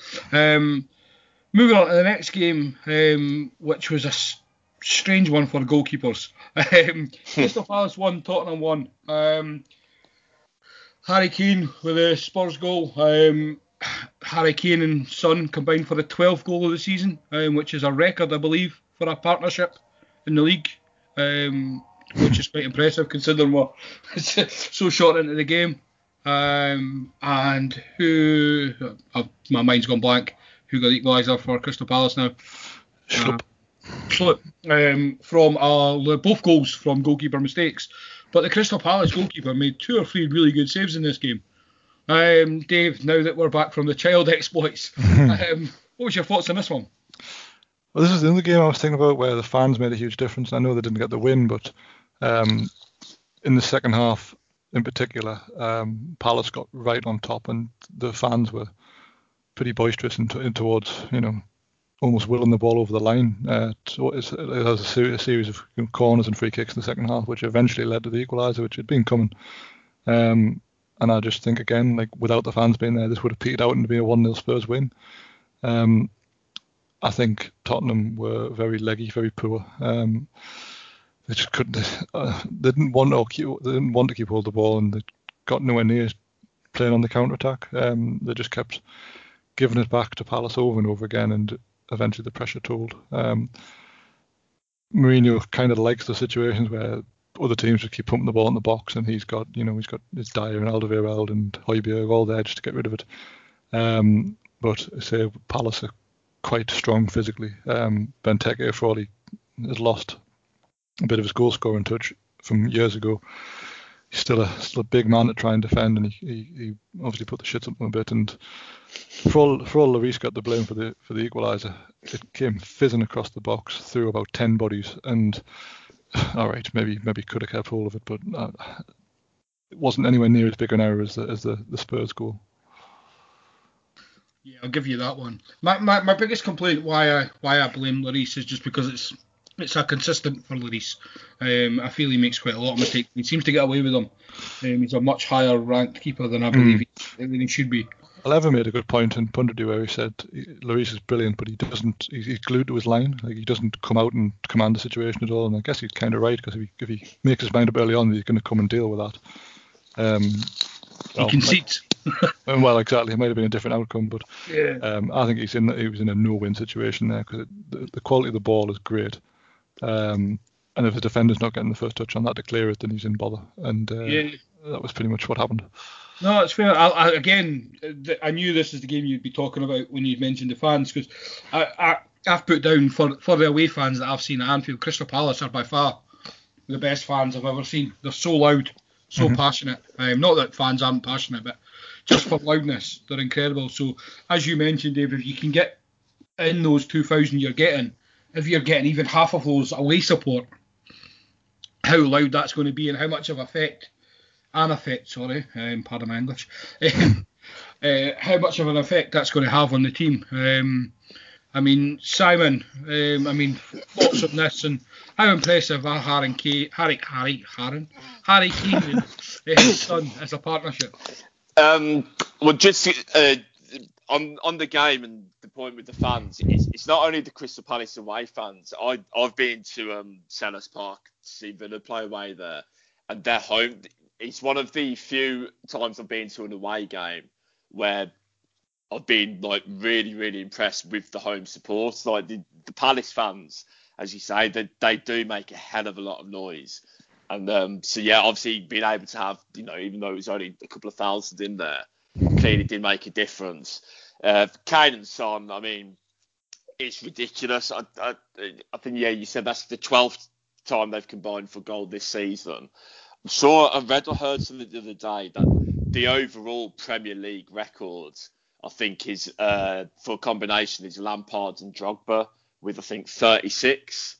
Moving on to the next game, which was a strange one for goalkeepers. Crystal Palace 1, Tottenham 1. Harry Kane with a Spurs goal. Harry Kane and Son combined for the 12th goal of the season, which is a record, I believe, for a partnership. in the league, which is quite impressive considering we're so short into the game. And who? My mind's gone blank. Who got equaliser for Crystal Palace now? Schlupp. Both goals from goalkeeper mistakes. But the Crystal Palace goalkeeper made two or three really good saves in this game. Dave, now that we're back from the child exploits, what was your thoughts on this one? Well, this is the only game I was thinking about where the fans made a huge difference. I know they didn't get the win, but in the second half in particular, Palace got right on top and the fans were pretty boisterous in towards, almost willing the ball over the line. It has a series of corners and free kicks in the second half, which eventually led to the equaliser, which had been coming. And I just think, again, like without the fans being there, this would have petered out and be a 1-0 Spurs win. I think Tottenham were very leggy, very poor. They just couldn't. They didn't want to keep hold of the ball, and they got nowhere near playing on the counter attack. They just kept giving it back to Palace over and over again, and eventually the pressure told. Mourinho kind of likes the situations where other teams just keep pumping the ball in the box, and he's got his Dier and Alderweireld and Højbjerg all there just to get rid of it. But I say Palace are quite strong physically. Benteke Frawley has lost a bit of his goal scoring touch from years ago. He's still a big man to try and defend, and he obviously put the shit up a bit. And for all Lloris got the blame for the equaliser, it came fizzing across the box through about 10 bodies. And all right, maybe could have kept hold of it, but it wasn't anywhere near as big an error as the Spurs goal. Yeah, I'll give you that one. My biggest complaint why I blame Lloris is just because it's a consistent for Lloris. I feel he makes quite a lot of mistakes. He seems to get away with them. He's a much higher ranked keeper than I believe he should be. Eleven made a good point in Punditry where he said Lloris is brilliant, but he doesn't. He's glued to his line. Like, he doesn't come out and command the situation at all. And I guess he's kind of right, because if he makes his mind up early on, he's going to come and deal with that. He concedes. Well, exactly. It might have been a different outcome, but yeah. I think he was in a no-win situation there, because the quality of the ball is great. And if the defender's not getting the first touch on that to clear it, then he's in bother. And that was pretty much what happened. No, it's fair. I knew this is the game you'd be talking about when you mentioned the fans, because I've put down for the away fans that I've seen at Anfield, Crystal Palace are by far the best fans I've ever seen. They're so loud, so passionate. Not that fans aren't passionate, but just for loudness, they're incredible. So, as you mentioned, Dave, if you can get in those 2,000 you're getting, if you're getting even half of those away support, how loud that's going to be and how much of an effect that's going to have on the team. Simon, thoughts on this and how impressive are Harry Kane and his son as a partnership? On the game and the point with the fans, it's not only the Crystal Palace away fans. I've been to Sellers Park to see Villa play away there, and their home. It's one of the few times I've been to an away game where I've been like really, really impressed with the home support. Like the Palace fans, as you say, they do make a hell of a lot of noise. And obviously being able to have, even though it was only a couple of thousand in there, clearly did make a difference. Kane and Son, it's ridiculous. I think, you said that's the 12th time they've combined for goal this season. I'm sure I read or heard something the other day that the overall Premier League record, I think, is for combination is Lampard and Drogba with, I think, 36.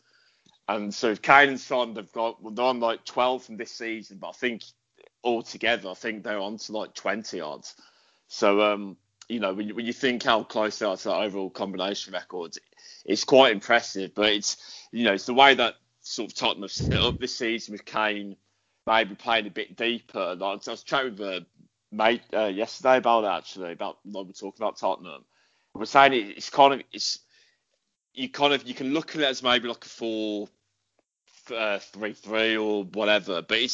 And so if Kane and Son, they're on like 12 from this season, but I think altogether, they're on to like 20 odds. So, when you think how close they are to that overall combination record, it's quite impressive. But it's the way that sort of Tottenham have set up this season with Kane maybe playing a bit deeper. Like, I was chatting with a mate yesterday about that, actually, we're talking about Tottenham. We're saying you can look at it as maybe like a 4-3-3 or whatever, but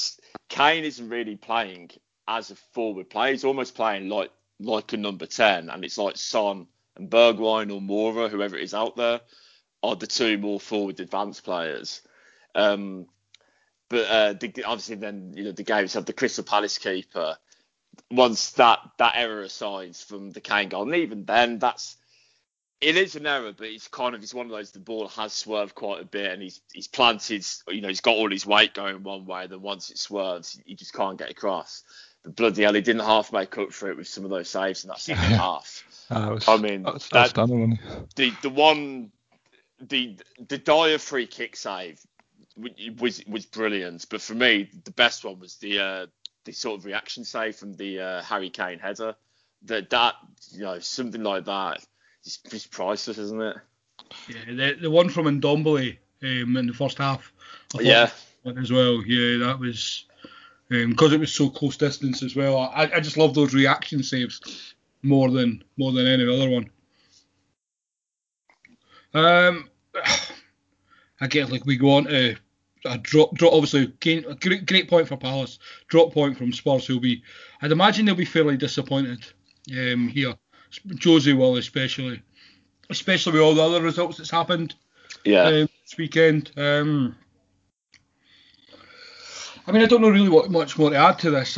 Kane isn't really playing as a forward player. He's almost playing like a number 10, and it's like Son and Bergwijn or Moura, whoever it is out there, are the two more forward advanced players. Obviously, then the games have the Crystal Palace keeper. Once that error aside from the Kane goal, and even then, it is an error, but it's one of those. The ball has swerved quite a bit, and he's planted. He's got all his weight going one way. Then once it swerves, you just can't get across. But bloody hell, he didn't half make up for it with some of those saves in that second half. The Dyer free kick save was brilliant, but for me the best one was the sort of reaction save from the Harry Kane header. Something like that is priceless, isn't it? Yeah, the one from Ndombele in the first half. As well. Yeah, that was because it was so close distance as well. I just love those reaction saves more than any other one. I guess we go on to a drop. Obviously, a great point for Palace. Drop point from Spurs, who'll be, I'd imagine they'll be fairly disappointed here. Jose will especially with all the other results that's happened. This weekend. I don't know really what much more to add to this.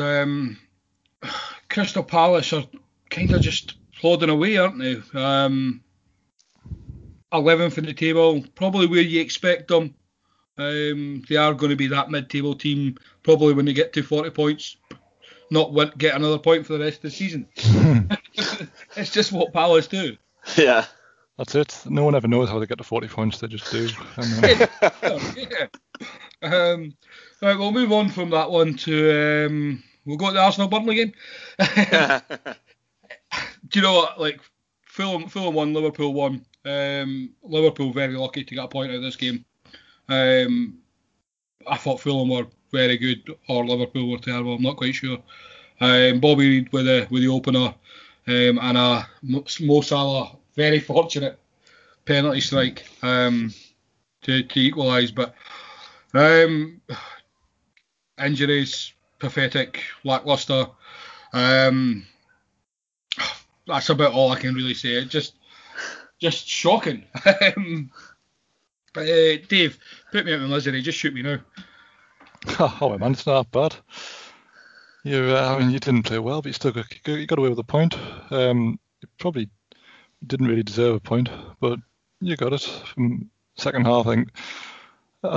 Crystal Palace are kind of just plodding away, aren't they? 11th in the table, probably where you expect them. They are going to be that mid-table team, probably when they get to 40 points, not get another point for the rest of the season. It's just what Palace do. Yeah, that's it. No one ever knows how they get to 40 points, they just do. Right, we'll move on from that one to we'll go to the Arsenal-Burnley game. Do you know what? Fulham won, Liverpool won. Liverpool very lucky to get a point out of this game. I thought Fulham were very good, or Liverpool were terrible. I'm not quite sure. Bobby Reid with the opener, and a Mo Salah very fortunate penalty strike to equalise. But injuries, pathetic, lacklustre. That's about all I can really say. It just shocking. But Dave, put me out in misery. Just shoot me now. Oh man, it's not bad. You didn't play well, but you still got away with a point. You probably didn't really deserve a point, but you got it. From second half, I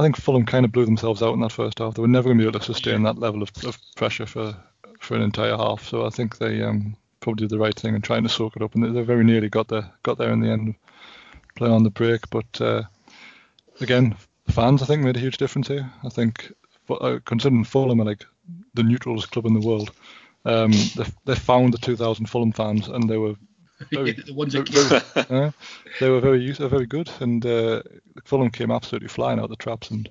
think Fulham kind of blew themselves out in that first half. They were never going to be able to sustain that level of pressure for an entire half. So I think they probably did the right thing in trying to soak it up, and they very nearly got there in the end, playing on the break. But again, the fans I think made a huge difference here. I think, considering Fulham are the neutralist club in the world, they found the 2,000 Fulham fans, and they were very, they were very useful, very good, and Fulham came absolutely flying out the traps, and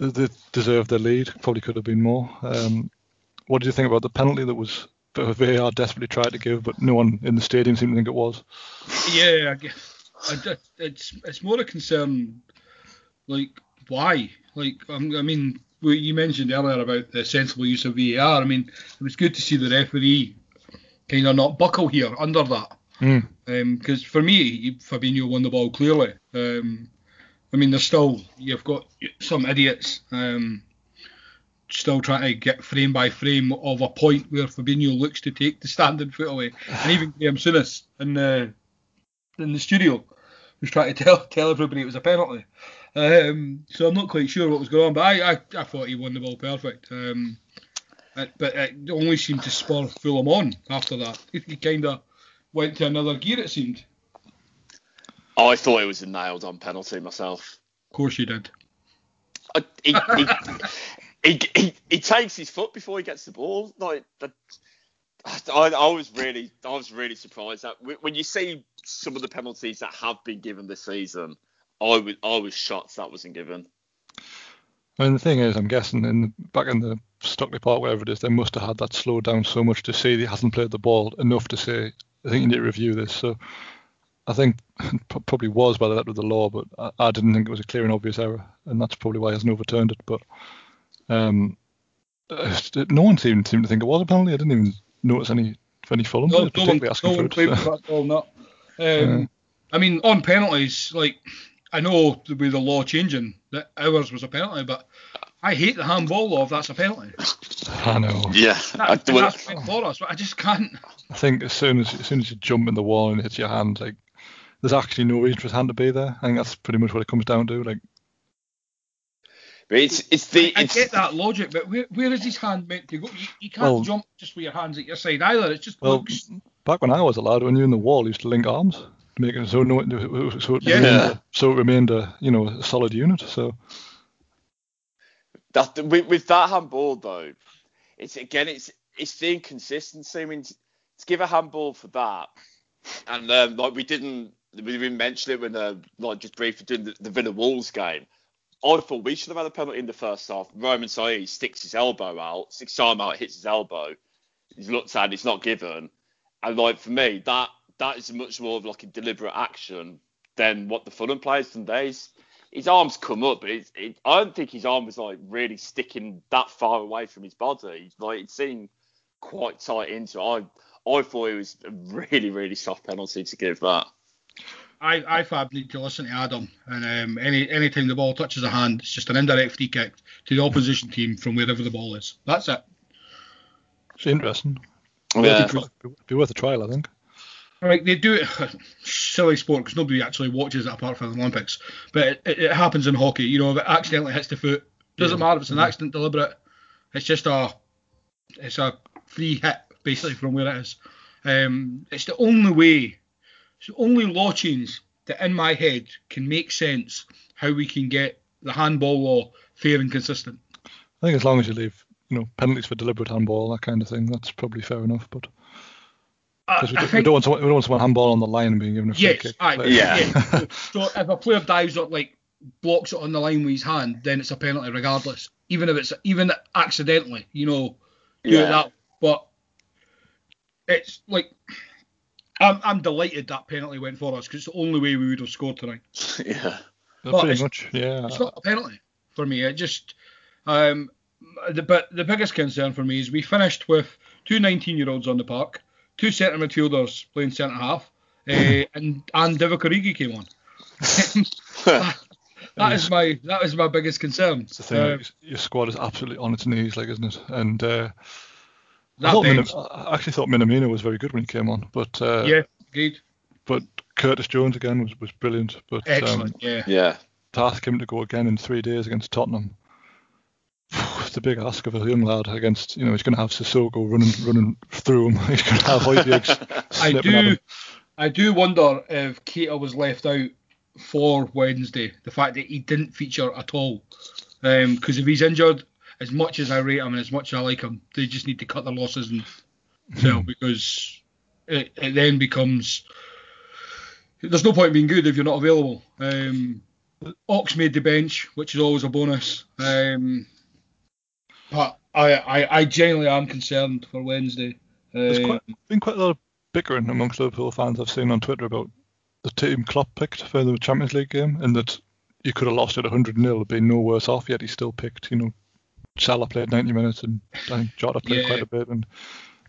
they deserved their lead. Probably could have been more. What do you think about the penalty that was? But VAR desperately tried to give, but no one in the stadium seemed to think it was. Yeah, I guess it's more a concern. Why? You mentioned earlier about the sensible use of VAR. It was good to see the referee kind of not buckle here under that. Because for me, Fabinho won the ball clearly. There's still you've got some idiots. Still trying to get frame by frame of a point where Fabinho looks to take the standing foot away, and even Graeme Souness in the studio was trying to tell everybody it was a penalty. So I'm not quite sure what was going on, but I thought he won the ball perfect. But it only seemed to spur Fulham on after that. He kind of went to another gear, it seemed. I thought it was a nailed-on penalty myself. Of course you did. He takes his foot before he gets the ball. I was really surprised that when you see some of the penalties that have been given this season, I was shocked that wasn't given. The thing is, I'm guessing back in the Stockley Park, wherever it is, they must have had that slowed down so much to see that he hasn't played the ball enough to say, I think you need to review this. So I think it probably was by the letter of the law, but I didn't think it was a clear and obvious error, and that's probably why he hasn't overturned it. But no one seemed to think it was a penalty. I didn't even notice any Fulham. No one played for that at all. On penalties, I know with the law changing that ours was a penalty, but I hate the handball law if that's a penalty. I know. Yeah. That's big for us, but I just can't. I think as soon as you jump in the wall and hit your hand, like, there's actually no reason for his hand to be there. I think that's pretty much what it comes down to. Like, but I get that logic, but where is his hand meant to go? You can't jump just with your hands at your side either. It's just looks. Back when I was a lad, when you were in the wall, you used to link arms to make it so it remained a solid unit. So that with that handball though, it's the inconsistency. I mean, to give a handball for that. And we didn't mention it when just briefly doing the Villa Wolves game. I thought we should have had a penalty in the first half. Roman Saïd hits his elbow. He's looked sad, it's not given. And for me, that is much more of a deliberate action than what the Fulham players today. His arms come up, but I don't think his arm was really sticking that far away from his body. It seemed quite tight into it. I thought it was a really, really soft penalty to give that. I need to listen to Adam. And any time the ball touches a hand, it's just an indirect free kick to the opposition team from wherever the ball is. That's it. It's interesting. Yeah. It'd be worth a trial, I think. Right, they do it. Silly sport because nobody actually watches it apart from the Olympics. But it happens in hockey. You know, if it accidentally hits the foot, doesn't matter if it's an accident, deliberate. It's just a free hit. Basically, from where it is, it's the only way. It's the only law change that, in my head, can make sense how we can get the handball law fair and consistent. I think as long as you leave, penalties for deliberate handball, that kind of thing, that's probably fair enough. But we don't want someone handball on the line and being given a free kick. So if a player dives or blocks it on the line with his hand, then it's a penalty regardless, even if it's accidentally, do it that. But it's I'm delighted that penalty went for us because it's the only way we would have scored tonight. Yeah, pretty much. Yeah, it's not a penalty for me. It just but the biggest concern for me is we finished with two 19-year-olds on the park, two centre midfielders playing centre half, and Divock Origi came on. that is my biggest concern. It's the thing, your squad is absolutely on its knees, isn't it? And I actually thought Minamino was very good when he came on, but agreed. But Curtis Jones again was brilliant. But excellent, to ask him to go again in 3 days against Tottenham, it's a big ask of a young lad. Against he's going to have Sissoko running through him. He's going to have Højbjerg slipping at him. I do wonder if Keita was left out for Wednesday. The fact that he didn't feature at all, because if he's injured. As much as I rate him and as much as I like him, they just need to cut their losses and sell because it then becomes... There's no point in being good if you're not available. Ox made the bench, which is always a bonus. But I genuinely am concerned for Wednesday. There's been quite a lot of bickering amongst Liverpool fans I've seen on Twitter about the team Klopp picked for the Champions League game and that you could have lost at 100-0, been no worse off, yet he still picked, Salah played 90 minutes and I think Jota played quite a bit. And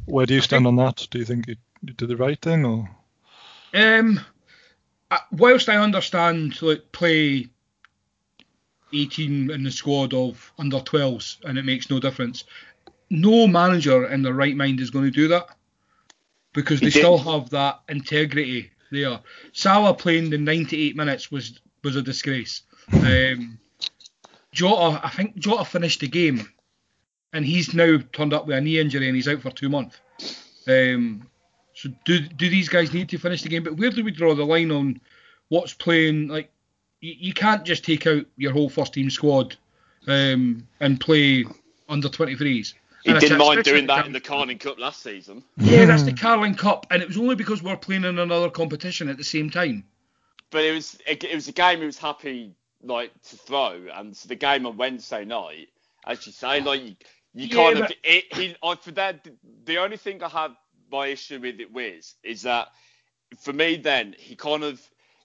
where do you stand on that? Do you think you did the right thing? Or? Whilst I understand play 18 in the squad of under 12s and it makes no difference, no manager in their right mind is going to do that because they still have that integrity there. Salah playing the 98 minutes was a disgrace. Jota finished the game and he's now turned up with a knee injury and he's out for 2 months. So do these guys need to finish the game? But where do we draw the line on what's playing? You can't just take out your whole first team squad and play under 23s. He didn't mind doing that in the Carling Cup last season. Yeah, that's the Carling Cup and it was only because we were playing in another competition at the same time. But it was a game he was happy... to throw, and so the game on Wednesday night, as you say, for that, the only thing I had my issue with it with is that for me, then he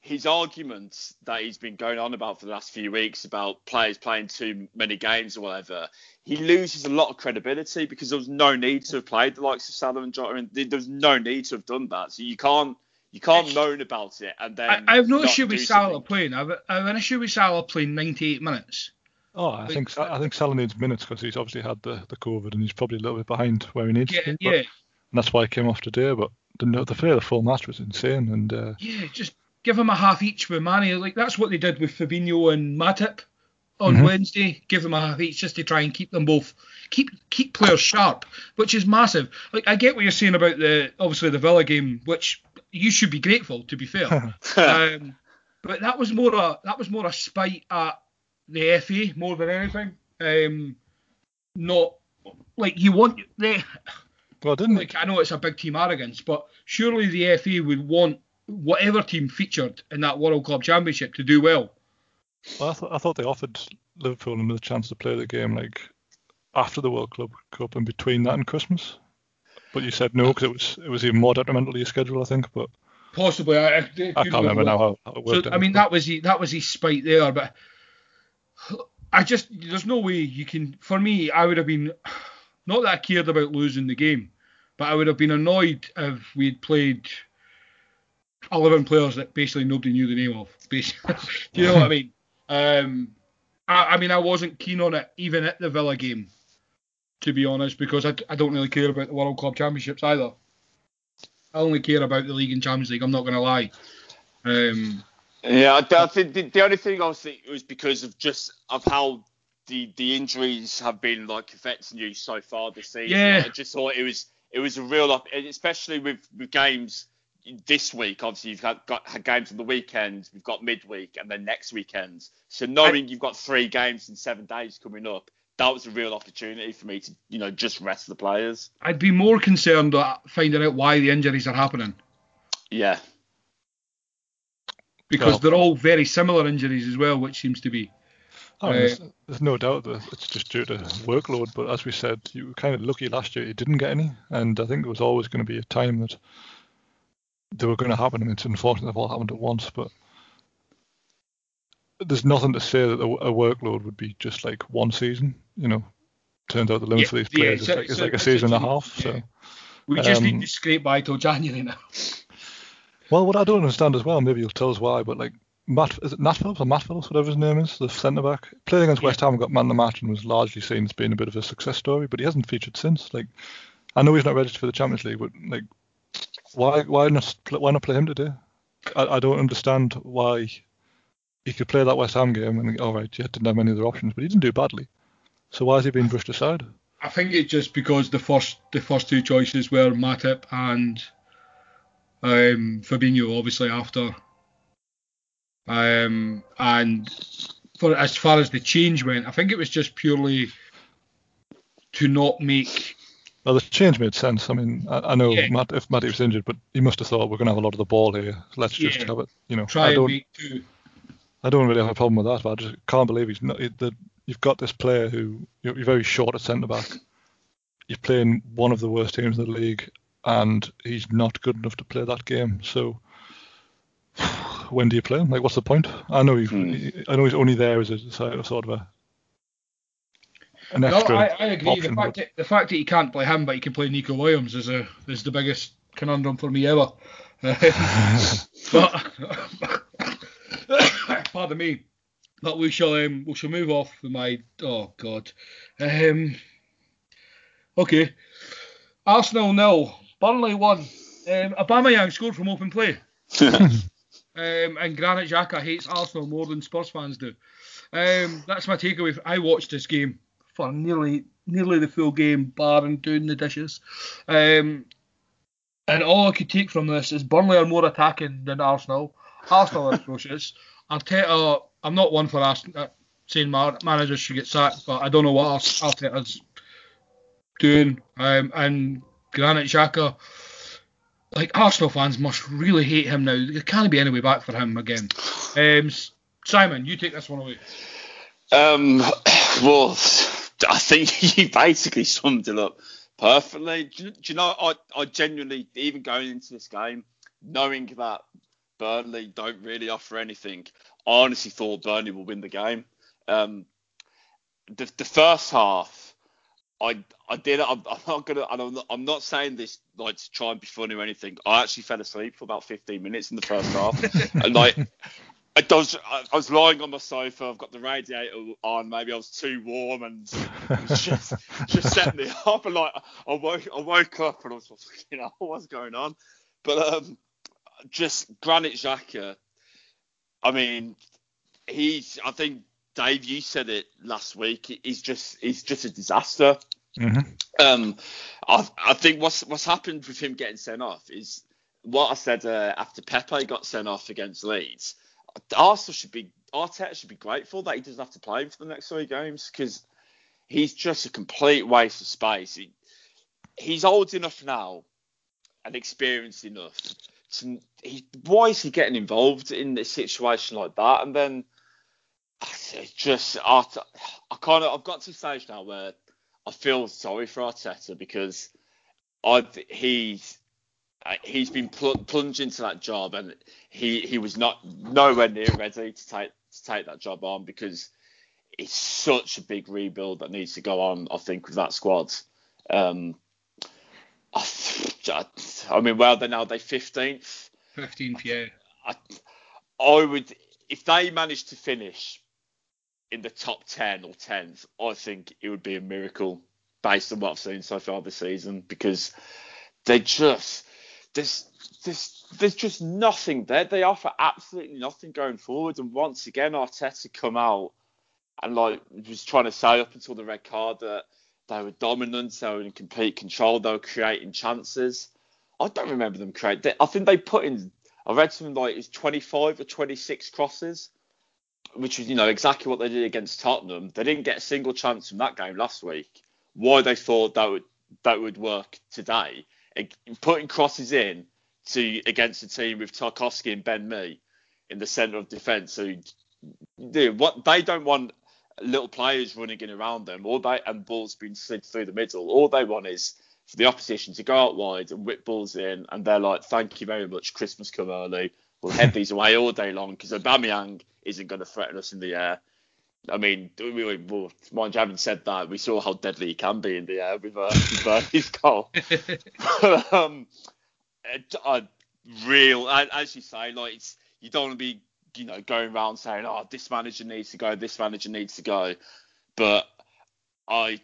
his arguments that he's been going on about for the last few weeks about players playing too many games or whatever, he loses a lot of credibility because there was no need to have played the likes of Salah and Jota, and there was no need to have done that. So you can't. You can't moan about it and then. I have no issue with Salah playing. I have an issue with Salah playing 98 minutes. Oh, I think Salah needs minutes because he's obviously had the COVID and he's probably a little bit behind where he needs to be. Yeah. And that's why he came off today. But the play of the full match was insane. And just give him a half each with Mane. Like that's what they did with Fabinho and Matip on Wednesday. Give them a half each just to try and keep them both keep players sharp, which is massive. Like I get what you're saying about the Villa game, which. You should be grateful, to be fair. But that was more a spite at the FA more than anything. Not like you want they. Well, didn't like, I know it's a big team arrogance, but surely the FA would want whatever team featured in that World Club Championship to do well. Well, I thought they offered Liverpool another chance to play the game, like after the World Club Cup and between that and Christmas. But you said no because it was even more detrimental to your schedule, I think. But possibly, I can't remember now how it worked. So, I mean, that was his spite there. But there's no way you can. For me, I would have been not that I cared about losing the game, but I would have been annoyed if we'd played 11 players that basically nobody knew the name of. Basically, do you know what I mean? I wasn't keen on it even at the Villa game. To be honest, because I don't really care about the World Club Championships either. I only care about the League and Champions League, I'm not going to lie. I think the only thing obviously was because of just of how the injuries have been like affecting you so far this season. Yeah. I just thought it was a real up, especially with games this week. Obviously, you've had games on the weekend, we've got midweek, and then next weekend. So knowing you've got 3 games in 7 days coming up. That was a real opportunity for me to, just rest the players. I'd be more concerned at finding out why the injuries are happening. Yeah. Because they're all very similar injuries as well, which seems to be. There's no doubt that it's just due to workload. But as we said, you were kind of lucky last year you didn't get any. And I think there was always going to be a time that they were going to happen. And it's unfortunate they've all happened at once. But there's nothing to say that a workload would be just like one season. Turns out the limit for these players is like a season and a half. Yeah. So we just need to scrape by till January now. Well, what I don't understand as well, maybe you'll tell us why, but like Matt Phillips, whatever his name is, the centre back, played against West Ham and got man of the match and was largely seen as being a bit of a success story, but he hasn't featured since. Like, I know he's not registered for the Champions League, but like, why not play him today? I don't understand why. He could play that West Ham game and you didn't have many other options, but he didn't do badly. So why is he being brushed aside? I think it's just because the first two choices were Matip and Fabinho, obviously after. And for as far as the change went, I think it was just purely to not make. Well, the change made sense. I mean, I know if Matip was injured, but he must have thought we're going to have a lot of the ball here. Let's just have it. Try and make two. I don't really have a problem with that, but I just can't believe he's not. You've got this player who you're very short at centre back. You're playing one of the worst teams in the league, and he's not good enough to play that game. So when do you play him? Like, what's the point? I know he's only there as a sort of an extra. No, I agree. Option, the fact that you can't play him, but you can play Nico Williams is the biggest conundrum for me ever. But. Pardon me, but we shall move off with my okay. Arsenal 0, Burnley 1. Aubameyang scored from open play, and Granit Xhaka hates Arsenal more than Spurs fans do. That's my takeaway. I watched this game for nearly the full game, barring doing the dishes, and all I could take from this is Burnley are more attacking than Arsenal. Arsenal are atrocious. Arteta, I'm not one for saying managers should get sacked, but I don't know what Arteta's doing. And Granit Xhaka, like Arsenal fans must really hate him now. There can't be any way back for him again. Simon, you take this one away. Well, I think you basically summed it up perfectly. I genuinely, even going into this game, knowing that Burnley don't really offer anything. I honestly thought Burnley will win the game. The first half, I did. I'm not saying this like to try and be funny or anything. I actually fell asleep for about 15 minutes in the first half, and like I was lying on my sofa. I've got the radiator on. Maybe I was too warm and just set me up. And like I woke up and I was like, you know, what's going on? But just Granit Xhaka. I mean, I think, Dave, you said it last week. He's just a disaster. Mm-hmm. I think what's happened with him getting sent off is what I said after Pepe got sent off against Leeds. Arteta should be grateful that he doesn't have to play him for the next 3 games because he's just a complete waste of space. He's old enough now and experienced enough. Why is he getting involved in a situation like that? And then I've got to a stage now where I feel sorry for Arteta because he's been plunged into that job and he was nowhere near ready to take that job on because it's such a big rebuild that needs to go on, I think, with that squad. I mean, well, they're now they 15th. 15th, yeah. I would, if they manage to finish in the top 10 or 10th, I think it would be a miracle based on what I've seen so far this season because they just there's just nothing there. They offer absolutely nothing going forward. And once again, Arteta come out and like was trying to say up until the red card that they were dominant, they were in complete control, they were creating chances. I don't remember them creating. I think they put in. I read something like it was 25 or 26 crosses, which was, you know, exactly what they did against Tottenham. They didn't get a single chance from that game last week. Why they thought that would work today. Putting crosses in to against a team with Tarkowski and Ben Mee in the centre of defence. So what they don't want little players running in around them and balls being slid through the middle. All they want is for the opposition to go out wide and whip balls in, and they're like, thank you very much, Christmas come early. We'll head these away all day long because Aubameyang isn't going to threaten us in the air. I mean, mind you, having said that, we saw how deadly he can be in the air with Burnley's goal. As you say, like you don't want to be, you know, going around saying, oh, this manager needs to go, this manager needs to go. But I'd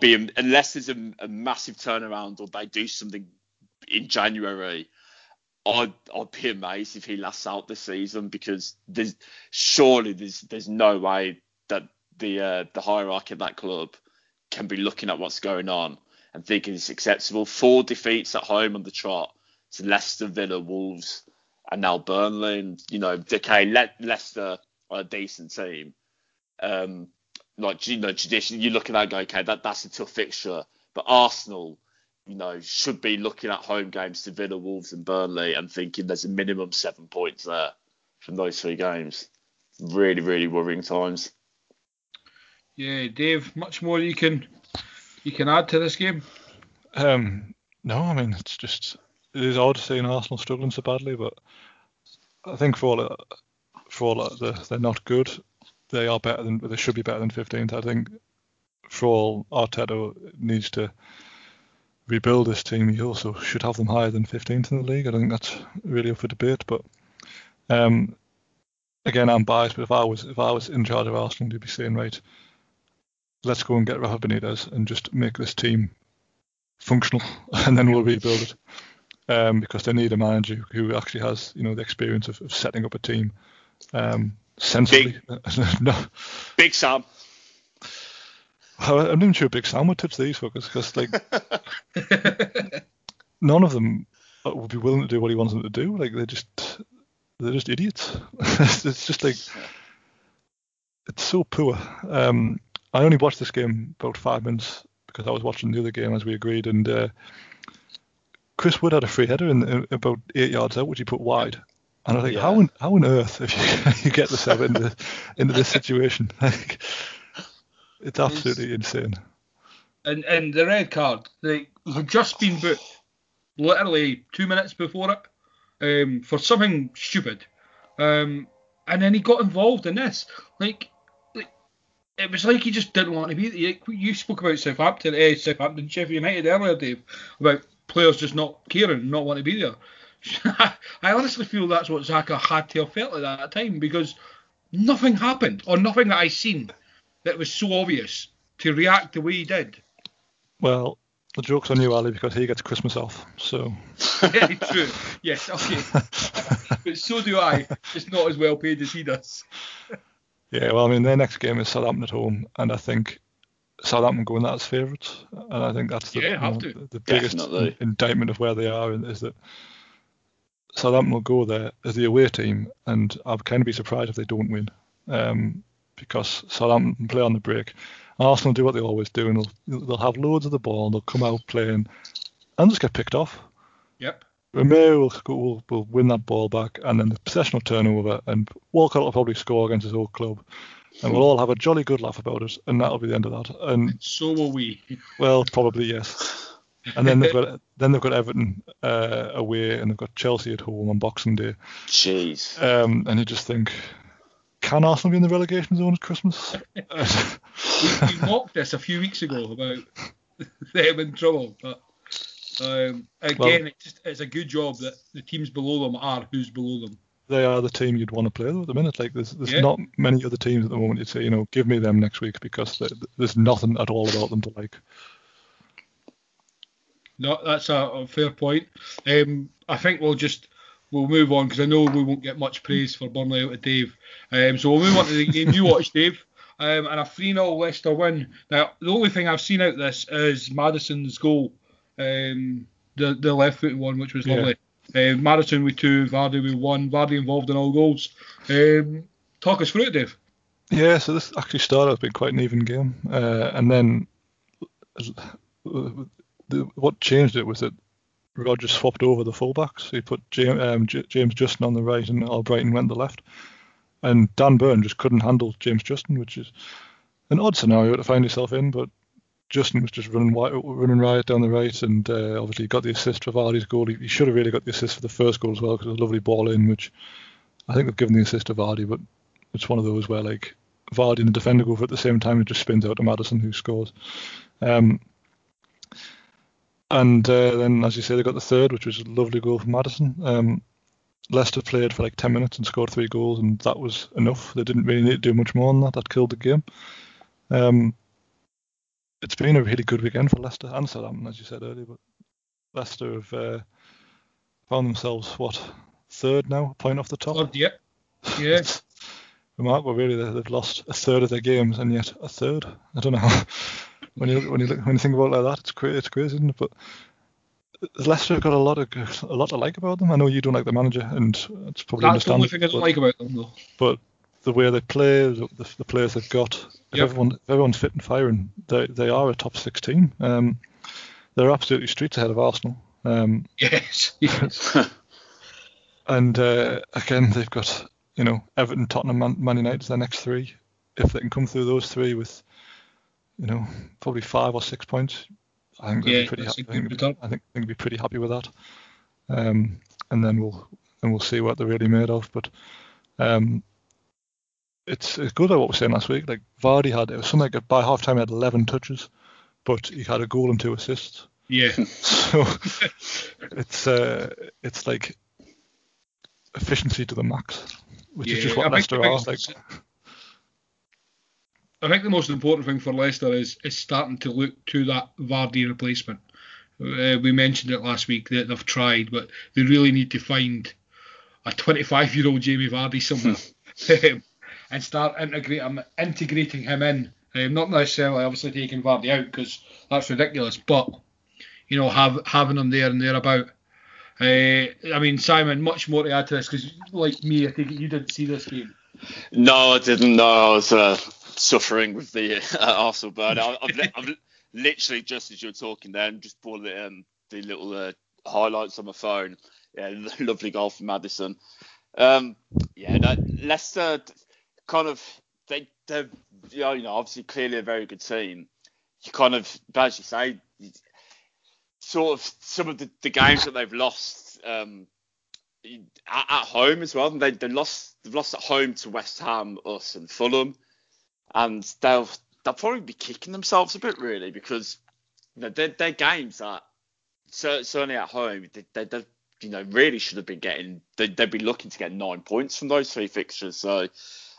be, unless there's a massive turnaround or they do something in January, I'd be amazed if he lasts out this season because there's no way that the hierarchy of that club can be looking at what's going on and thinking it's acceptable. 4 defeats at home on the trot to Leicester, Villa, Wolves, and now Burnley. And, you know, okay, Leicester are a decent team. Like, you know, traditionally, you look at that and go, okay, that's a tough fixture. But Arsenal, you know, should be looking at home games to Villa, Wolves and Burnley and thinking there's a minimum 7 points there from those 3 games. Really, really worrying times. Yeah, Dave, much more you can add to this game? No, I mean, it's just, it is odd seeing Arsenal struggling so badly, but I think for all that they're not good, they are they should be better than 15th. I think for all Arteta needs to rebuild this team, he also should have them higher than 15th in the league. I don't think that's really up for debate. But again, I'm biased. But if I was in charge of Arsenal, you'd be saying, right, let's go and get Rafa Benitez and just make this team functional, and then we'll rebuild it. Because they need a manager who actually has, you know, the experience of setting up a team sensibly. No. Big Sam. I'm not even sure Big Sam would touch these fuckers because, like, none of them would be willing to do what he wants them to do. Like, they're just idiots. It's just like, it's so poor. I only watched this game about 5 minutes because I was watching the other game as we agreed, and Chris Wood had a free header in about 8 yards out, which he put wide. And I think, how on earth if you get yourself into this situation? Like, it's absolutely insane. And the red card, like, had just been booked literally 2 minutes before it for something stupid. And then he got involved in this. Like, It was like he just didn't want to be there. You spoke about Southampton, Sheffield United earlier, Dave, about players just not caring, not wanting to be there. I honestly feel that's what Xhaka had to have felt at that time, because nothing happened, or nothing that I seen that was so obvious to react the way he did. Well, the joke's on you, Ali, because he gets Christmas off, so... Very true. Yes, okay. But so do I. Just not as well paid as he does. Yeah, well, I mean, their next game is Southampton at home, and I think Southampton going that as favourites, and I think that's the biggest indictment of where they are, is that Southampton will go there as the away team, and I'd kind of be surprised if they don't win, because Southampton play on the break. Arsenal do what they always do, and they'll have loads of the ball, and they'll come out playing and just get picked off. Yep. Romero will win that ball back, and then the possession will turn over, and Walcott will probably score against his old club, and we'll all have a jolly good laugh about it, and that'll be the end of that. And so will we. Well, probably, yes. And then they've got Everton away, and they've got Chelsea at home on Boxing Day. Jeez. And you just think, can Arsenal be in the relegation zone at Christmas? we mocked this a few weeks ago about them in trouble, but... it's a good job that the teams below them are who's below them. They are the team you'd want to play them at the minute. Like there's not many other teams at the moment you'd say, give me them next week, because there's nothing at all about them to like. No, that's a fair point. I think we'll move on, because I know we won't get much praise for Burnley out of Dave. So we'll move on to the game you watched, Dave. And a 3-0 Leicester win. Now, the only thing I've seen out of this is Maddison's goal. The left foot one, which was lovely. Maddison with 2, Vardy with 1. Vardy involved in all goals. Talk us through it, Dave. Yeah, so this actually started out being quite an even game, and then what changed it was that Rodgers swapped over the fullbacks. So he put James Justin on the right, and Albrighton went to the left, and Dan Burn just couldn't handle James Justin, which is an odd scenario to find yourself in, but Justin was just running riot down the right, and obviously he got the assist for Vardy's goal. He should have really got the assist for the first goal as well, because it was a lovely ball in, which I think they've given the assist to Vardy, but it's one of those where like Vardy and the defender go for it at the same time, it just spins out to Maddison, who scores. Then, as you say, they got the third, which was a lovely goal for Maddison. Leicester played for like 10 minutes and scored 3 goals, and that was enough. They didn't really need to do much more than that. That killed the game. It's been a really good weekend for Leicester and Southampton, as you said earlier, but Leicester have found themselves, third now, a point off the top? Oh, yeah. Yeah. Remarkable, really, they've lost a third of their games, and yet a third. I don't know. when you think about it like that, it's crazy, isn't it? But Leicester have got a lot to like about them. I know you don't like the manager, and it's probably understandable. That's the only thing I don't like about them, though. But the way they play, the players they've got... Everyone's fit and firing. They are a top 6 team. They're absolutely streets ahead of Arsenal. Yes. And again, they've got Everton, Tottenham, Man United as their next 3. If they can come through those 3 with probably 5 or 6 points, I think they'll be pretty happy. I think they'll be pretty happy with that. And then we'll see what they're really made of. But It's good at what we were saying last week. Like Vardy had, it was something like by half time he had 11 touches, but he had a goal and 2 assists. Yeah. So it's like efficiency to the max, which is just what Leicester are. I think the most important thing for Leicester is starting to look to that Vardy replacement. We mentioned it last week that they've tried, but they really need to find a 25-year-old Jamie Vardy somewhere. And start integrating him in. Not necessarily, obviously, taking Vardy out, because that's ridiculous. But having him there and thereabout. I mean, Simon, much more to add to this, because like me, I think you didn't see this game. No, I didn't. No, I was suffering with the Arsenal burn. I've literally, just as you were talking there, I'm just pulling the little highlights on my phone. Yeah, lovely goal from Maddison. Leicester. Kind of, they're obviously clearly a very good team. You kind of, as you say, sort of some of the games that they've lost at home as well. They've lost at home to West Ham, us, and Fulham. and they'll probably be kicking themselves a bit, really, because you know their games are certainly at home. They you know really should have been getting. They'd be looking to get 9 points from those three fixtures. So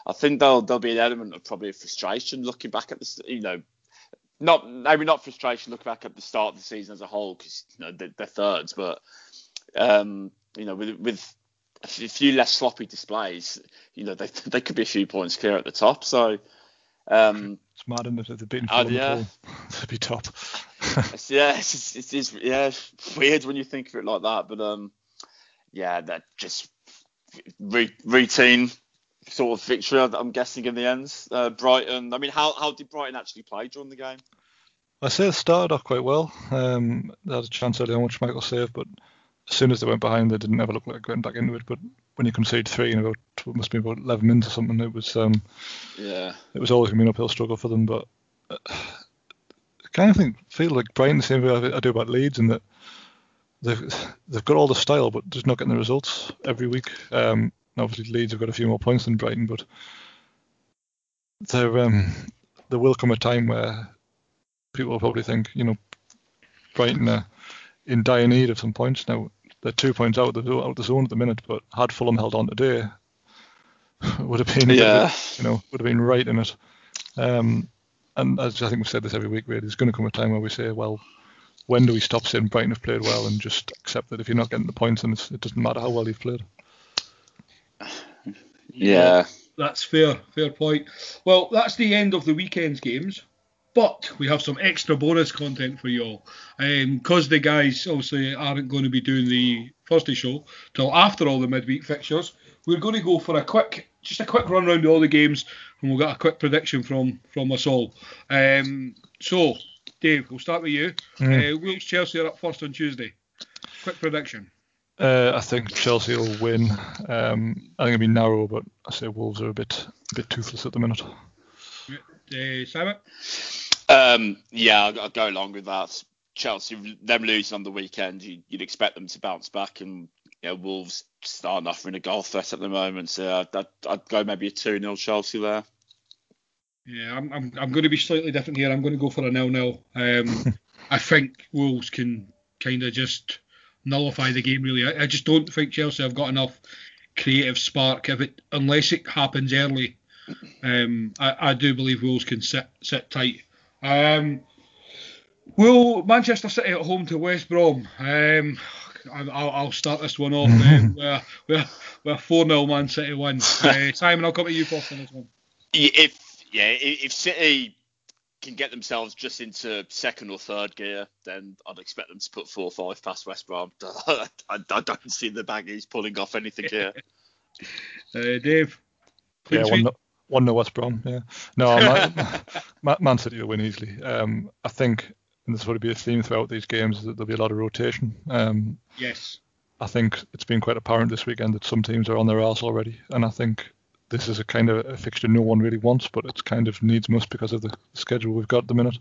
I think there'll be an element of probably frustration looking back at this. You know, maybe not frustration looking back at the start of the season as a whole, because you know they're thirds, but you know with a few less sloppy displays, you know, they could be a few points clear at the top. So it's mad enough that they've been to be top. It's weird when you think of it like that, but that just routine sort of victory, I'm guessing, in the end. Brighton, I mean, how did Brighton actually play during the game? I say they started off quite well. They had a chance early on which Michael saved, but as soon as they went behind, they didn't ever look like going back into it. But when you concede three in about, it must be about 11 minutes or something, it was always going to be an uphill struggle for them. But I kind of feel like Brighton the same way I do about Leeds, in that they've got all the style, but just not getting the results every week. Obviously Leeds have got a few more points than Brighton, but there will come a time where people will probably think, you know, Brighton are in dire need of some points. Now, they're 2 points out the zone at the minute, but had Fulham held on today, would have been right in it. And as I think we've said this every week, really, there's going to come a time where we say, well, when do we stop saying Brighton have played well and just accept that if you're not getting the points, then it doesn't matter how well you've played. Yeah, that's fair point. Well, that's the end of the weekend's games, but we have some extra bonus content for you all, because the guys obviously aren't going to be doing the Thursday show till after all the midweek fixtures. We're going to go for a quick run round of all the games, and we'll get a quick prediction from us all. So Dave, we'll start with you. Wolves Chelsea are up first on Tuesday. Quick prediction. I think Chelsea will win. I think it'll be narrow, but I say Wolves are a bit toothless at the minute. Simon? I'll go along with that. Chelsea, them losing on the weekend, you'd expect them to bounce back, and you know, Wolves starting off in a goal threat at the moment, so I'd go maybe a 2-0 Chelsea there. Yeah, I'm going to be slightly different here. I'm going to go for a 0-0. I think Wolves can kind of just nullify the game, really. I just don't think Chelsea have got enough creative spark. Unless it happens early, I do believe Wolves can sit tight. Will Manchester City at home to West Brom? I'll start this one off. We're 4-0 Man City win. Simon, I'll come to you first on this one. If City can get themselves just into second or third gear, then I'd expect them to put 4-5 past West Brom. I don't see the baggies pulling off anything here. Dave? Yeah, 1-0 West Brom, yeah. No, Man City will win easily. I think, and this will be a theme throughout these games, that there'll be a lot of rotation. Yes. I think it's been quite apparent this weekend that some teams are on their arse already, and I think this is a kind of a fixture no one really wants, but it's kind of needs must because of the schedule we've got at the minute.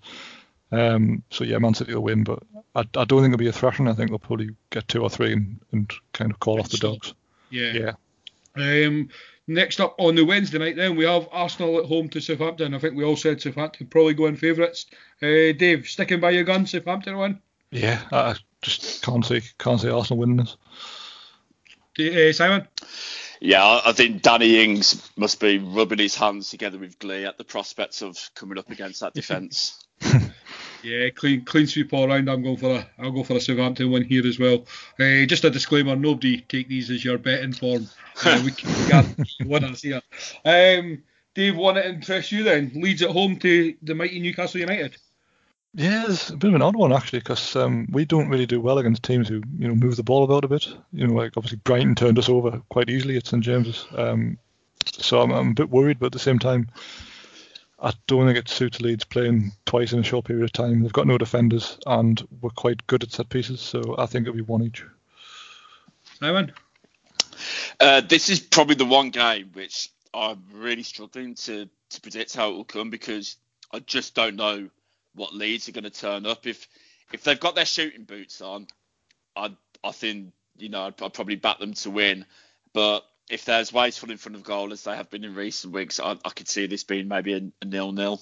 Man City will win, but I don't think it'll be a thrashing. I think they'll probably get 2 or 3 and kind of call off the dogs. Yeah. Next up on the Wednesday night, then we have Arsenal at home to Southampton. I think we all said Southampton probably go in favourites. Dave, sticking by your gun, Southampton win. Yeah, I just can't see Arsenal winning this. Simon. Yeah, I think Danny Ings must be rubbing his hands together with glee at the prospects of coming up against that defence. Yeah, clean sweep all round. I'll go for a Southampton win here as well. Just a disclaimer: nobody take these as your betting form. We can't be winners here. Dave, want to impress you then? Leeds at home to the mighty Newcastle United. Yeah, it's a bit of an odd one actually, because we don't really do well against teams who move the ball about a bit. Like obviously Brighton turned us over quite easily at St James's. So I'm a bit worried, but at the same time, I don't think it suits Leeds playing twice in a short period of time. They've got no defenders, and we're quite good at set pieces. So I think it'll be 1 each. Simon, this is probably the one game which I'm really struggling to predict how it will come, because I just don't know what Leeds are going to turn up. If they've got their shooting boots on, I think I'd probably back them to win. But if there's wasteful in front of goal, as they have been in recent weeks, I could see this being maybe a 0-0.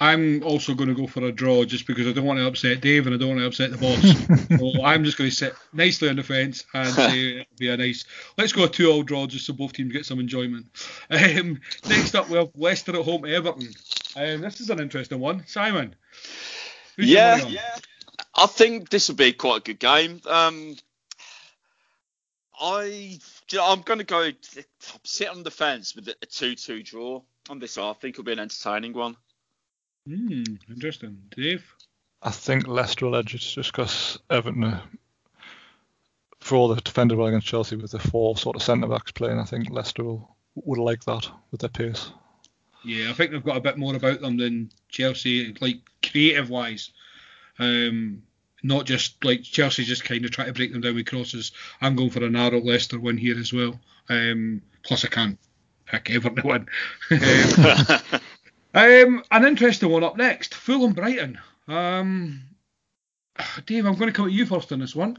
I'm also going to go for a draw just because I don't want to upset Dave and I don't want to upset the boss. So I'm just going to sit nicely on the fence and say it'll be a nice... Let's go a 2-2 draw just so both teams get some enjoyment. Next up, we have Leicester at home to Everton. This is an interesting one. Simon? Yeah, I think this will be quite a good game. I'm going to go sit on the fence with a 2-2 draw on this one. I think it'll be an entertaining one. Interesting. Dave? I think Leicester will edge it just because Everton for all they've defended well against Chelsea with the four sort of centre-backs playing, I think Leicester would like that with their pace. Yeah, I think they've got a bit more about them than Chelsea, like creative-wise. Not just like Chelsea just kind of try to break them down with crosses. I'm going for a narrow Leicester win here as well. Plus I can't pick Everton to win. An interesting one up next, Fulham Brighton. Dave, I'm going to come at you first on this one.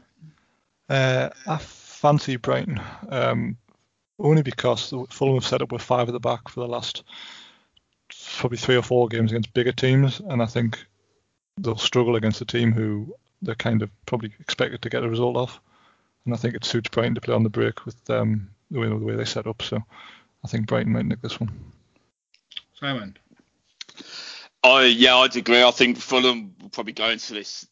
I fancy Brighton, only because Fulham have set up with five at the back for the last probably 3 or 4 games against bigger teams, and I think they'll struggle against a team who they're kind of probably expected to get a result off, and I think it suits Brighton to play on the break with the way they set up, so I think Brighton might nick this one. Simon? Yeah, I'd agree. I think Fulham will probably go into this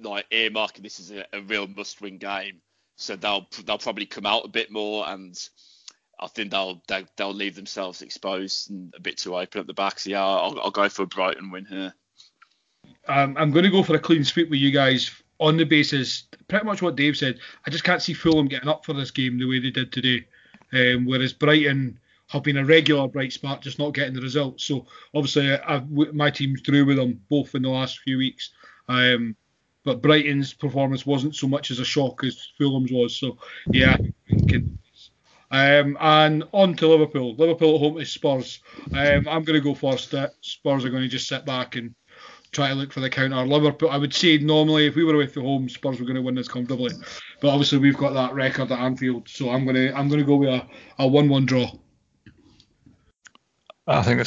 like earmarking this is a real must-win game, so they'll probably come out a bit more, and I think they'll leave themselves exposed and a bit too open at the back. So yeah, I'll go for a Brighton win here. I'm going to go for a clean sweep with you guys on the basis pretty much what Dave said. I just can't see Fulham getting up for this game the way they did today, whereas Brighton have been a regular bright spark, just not getting the results. So obviously my team's drew with them both in the last few weeks, but Brighton's performance wasn't so much as a shock as Fulham's was. So yeah, and on to Liverpool. Liverpool at home is Spurs. I'm going to go first. Spurs are going to just sit back and try to look for the counter. Liverpool, I would say normally if we were away from home, Spurs were going to win this comfortably, but obviously we've got that record at Anfield, so I'm going to go with a 1-1 draw. I think maybe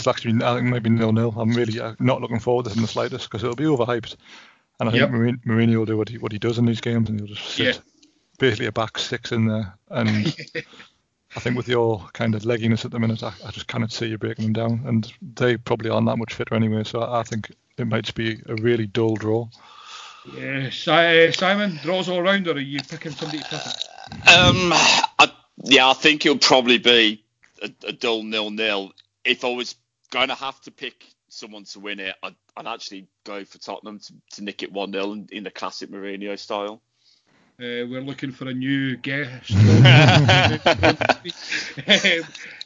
0-0. I'm really not looking forward to this in the slightest because it'll be overhyped. And I think Mourinho will do what he does in these games, and he'll just sit basically a back six in there. And I think with your kind of legginess at the minute, I just cannot see you breaking them down. And they probably aren't that much fitter anyway, so I think it might just be a really dull draw. Yeah, Simon, draws all round, or are you picking somebody to pick it? I think it'll probably be a dull 0-0. If I was going to have to pick someone to win it, I'd actually go for Tottenham to nick it 1-0 in the classic Mourinho style. We're looking for a new guest.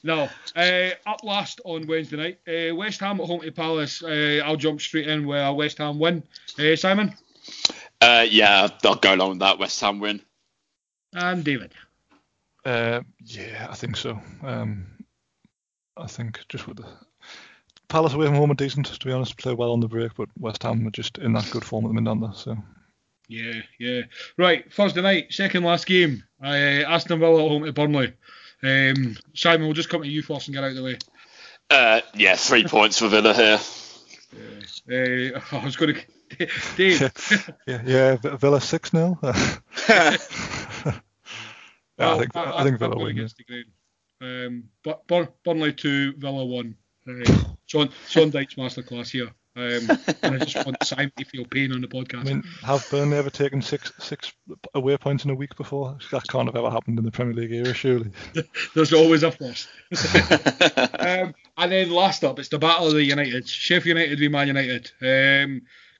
Up last on Wednesday night, West Ham at home to Palace. I'll jump straight in with a West Ham win. Simon? I'll go along with that West Ham win. And David? I think so. I think just with the Palace away from home are decent, to be honest, play well on the break, but West Ham are just in that good form at the minute, aren't they? So. Yeah. Right, Thursday night, second last game, Aston Villa at home to Burnley. Simon, we'll just come to you first and get out of the way. 3 points for Villa here. I was going to... Dave? yeah, Villa 6-0. I think Villa win. Yeah. But Burnley 2, Villa 1. Sean Dyche's masterclass here. And I just want Simon to feel pain on the podcast. I mean, have Burnley ever taken six away points in a week before? That can't have ever happened in the Premier League era, surely. There's always a first. And then last up, it's the battle of the United. Sheffield United v Man United.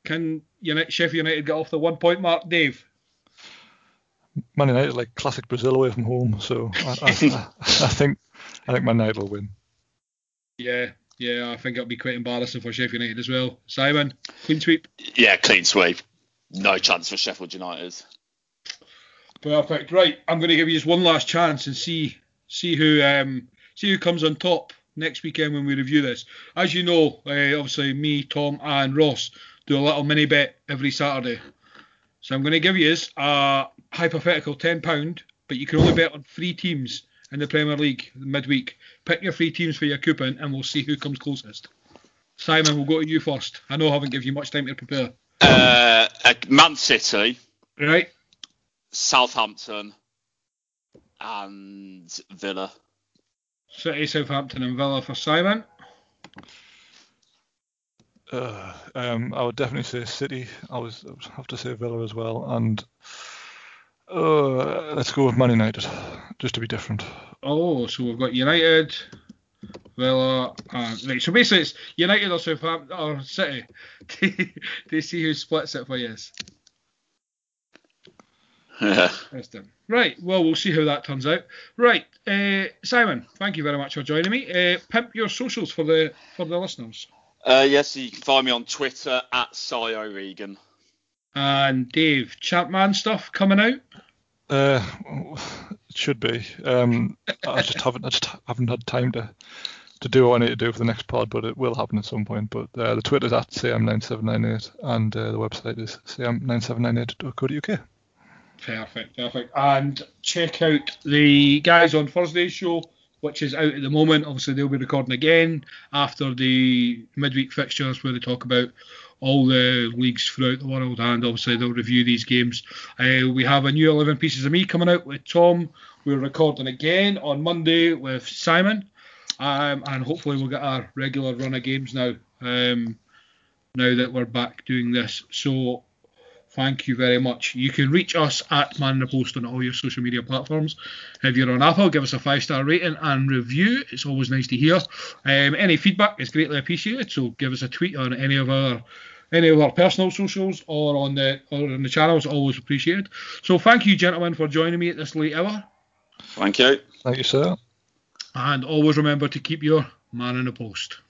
Can Sheffield United get off the 1 point mark, Dave? Man United like classic Brazil away from home, so I think Man United will win. Yeah, I think it'll be quite embarrassing for Sheffield United as well. Simon, clean sweep? Yeah, clean sweep. No chance for Sheffield United. Perfect. Right, I'm going to give you just one last chance and see who comes on top next weekend when we review this. As you know, obviously me, Tom, and Ross do a little mini bet every Saturday. So I'm going to give you a hypothetical £10 but you can only bet on three teams in the Premier League midweek. Pick your three teams for your coupon, and we'll see who comes closest. Simon, we'll go to you first. I know I haven't given you much time to prepare. Man City. Right. Southampton. And Villa. City, Southampton and Villa for Simon. I would definitely say City. I would have to say Villa as well. And let's go with Man United, just to be different. Oh, so we've got United, Villa, and... Right, so basically it's United or Southampton or City. Do you see who splits it for you? Yeah. Right, well, we'll see how that turns out. Right, Simon, thank you very much for joining me. Pimp your socials for the listeners. Yes, you can find me on Twitter at SiORegan. And Dave, Chapman stuff coming out? It should be. I just haven't had time to do what I need to do for the next pod, but it will happen at some point. But the Twitter's at CM9798, and the website is cm9798.co.uk. Perfect. And check out the guys on Thursday's show, which is out at the moment. Obviously, they'll be recording again after the midweek fixtures where they talk about all the leagues throughout the world, and obviously they'll review these games. We have a new 11 Pieces of Me coming out with Tom. We're recording again on Monday with Simon, and hopefully we'll get our regular run of games now that we're back doing this. So thank you very much. You can reach us at Man in the Post on all your social media platforms. If you're on Apple, give us a 5-star rating and review. It's always nice to hear. Any feedback is greatly appreciated, so give us a tweet on any of our personal socials or on the channels. Always appreciated. So thank you, gentlemen, for joining me at this late hour. Thank you. Thank you, sir. And always remember to keep your man in the post.